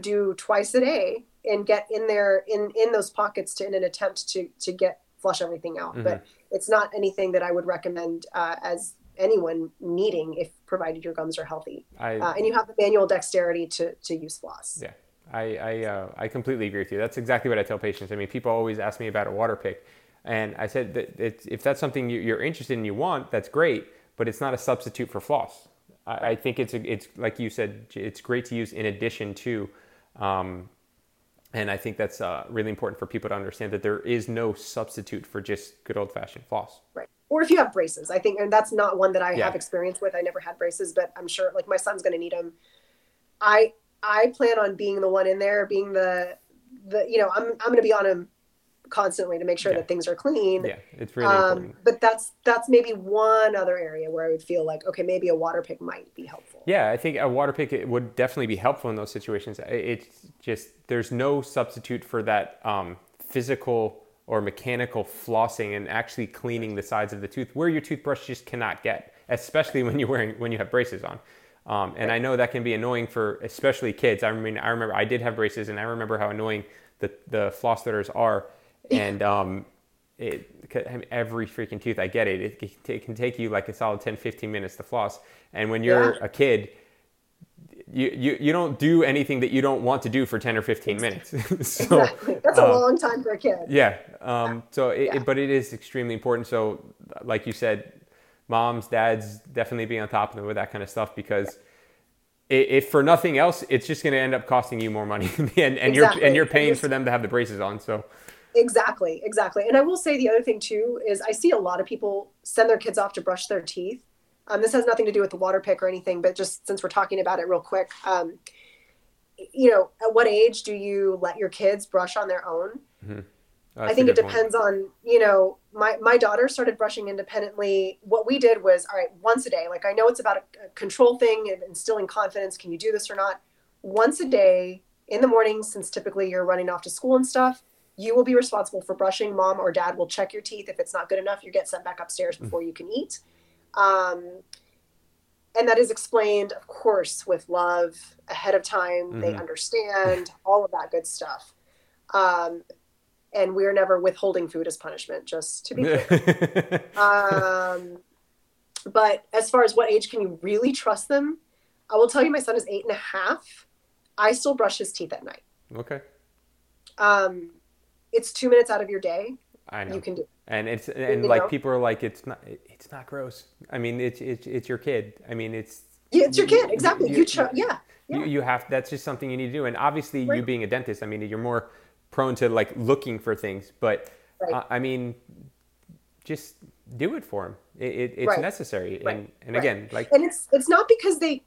do twice a day and get in there in those pockets in an attempt to get flush everything out. Mm-hmm. But it's not anything that I would recommend as anyone needing, if provided your gums are healthy and you have the manual dexterity to use floss. Yeah, I completely agree with you. That's exactly what I tell patients. I mean, people always ask me about a water pick. And I said that if that's something you're interested in, you want, that's great, but it's not a substitute for floss. I think it's like you said, it's great to use in addition to, and I think that's really important for people to understand that there is no substitute for just good old fashioned floss. Right. Or if you have braces, I think, and that's not one that I have experience with. I never had braces, but I'm sure like my son's going to need them. I plan on being the one in there, being the I'm going to be on him constantly to make sure that things are clean. Yeah, it's really important. But that's maybe one other area where I would feel like, okay, maybe a water pick might be helpful. Yeah, I think a water pick would definitely be helpful in those situations. It's just, there's no substitute for that physical or mechanical flossing and actually cleaning the sides of the tooth where your toothbrush just cannot get, especially when you have braces on. And I know that can be annoying for especially kids. I mean, I remember I did have braces, and I remember how annoying the floss threaders are. And every freaking tooth, I get it. It can take you like a solid 10, 15 minutes to floss. And when you're a kid, you don't do anything that you don't want to do for 10 or 15 minutes. So, exactly. That's a long time for a kid. Yeah. But it is extremely important. So like you said, moms, dads, definitely be on top of them with that kind of stuff, because if for nothing else, it's just going to end up costing you more money. and you're paying for them to have the braces on. So. Exactly. And I will say the other thing too is I see a lot of people send their kids off to brush their teeth. This has nothing to do with the water pick or anything, but just since we're talking about it real quick, at what age do you let your kids brush on their own? Mm-hmm. I think it depends on, my daughter started brushing independently. What we did was, all right, once a day, like I know it's about a control thing and instilling confidence. Can you do this or not? Once a day in the morning, since typically you're running off to school and stuff, you will be responsible for brushing. Mom or dad will check your teeth. If it's not good enough, you get sent back upstairs before you can eat. And that is explained, of course, with love ahead of time. Mm-hmm. They understand all of that good stuff. And we're never withholding food as punishment, just to be clear. But as far as what age can you really trust them, I will tell you my son is 8.5. I still brush his teeth at night. Okay. It's 2 minutes out of your day. I know. You can do it. And it's, and like, know? People are like, it's not gross. I mean, it's your kid. I mean, it's your kid. Exactly. You have, that's just something you need to do. And obviously right. You being a dentist, I mean, you're more prone to like looking for things, but right. I mean, just do it for them. It's right. necessary. Right. And right. again, like, and it's not because they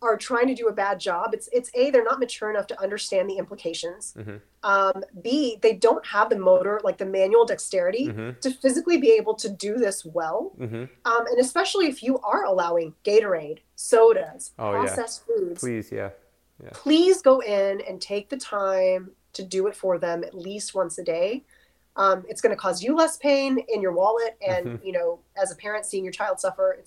are trying to do a bad job. It's A, they're not mature enough to understand the implications. Mm-hmm. B, they don't have the motor, like the manual dexterity mm-hmm. to physically be able to do this well. Mm-hmm. And especially if you are allowing Gatorade, sodas, processed yeah. foods, please go in and take the time to do it for them at least once a day. It's going to cause you less pain in your wallet. And, mm-hmm. you know, as a parent, seeing your child suffer, it's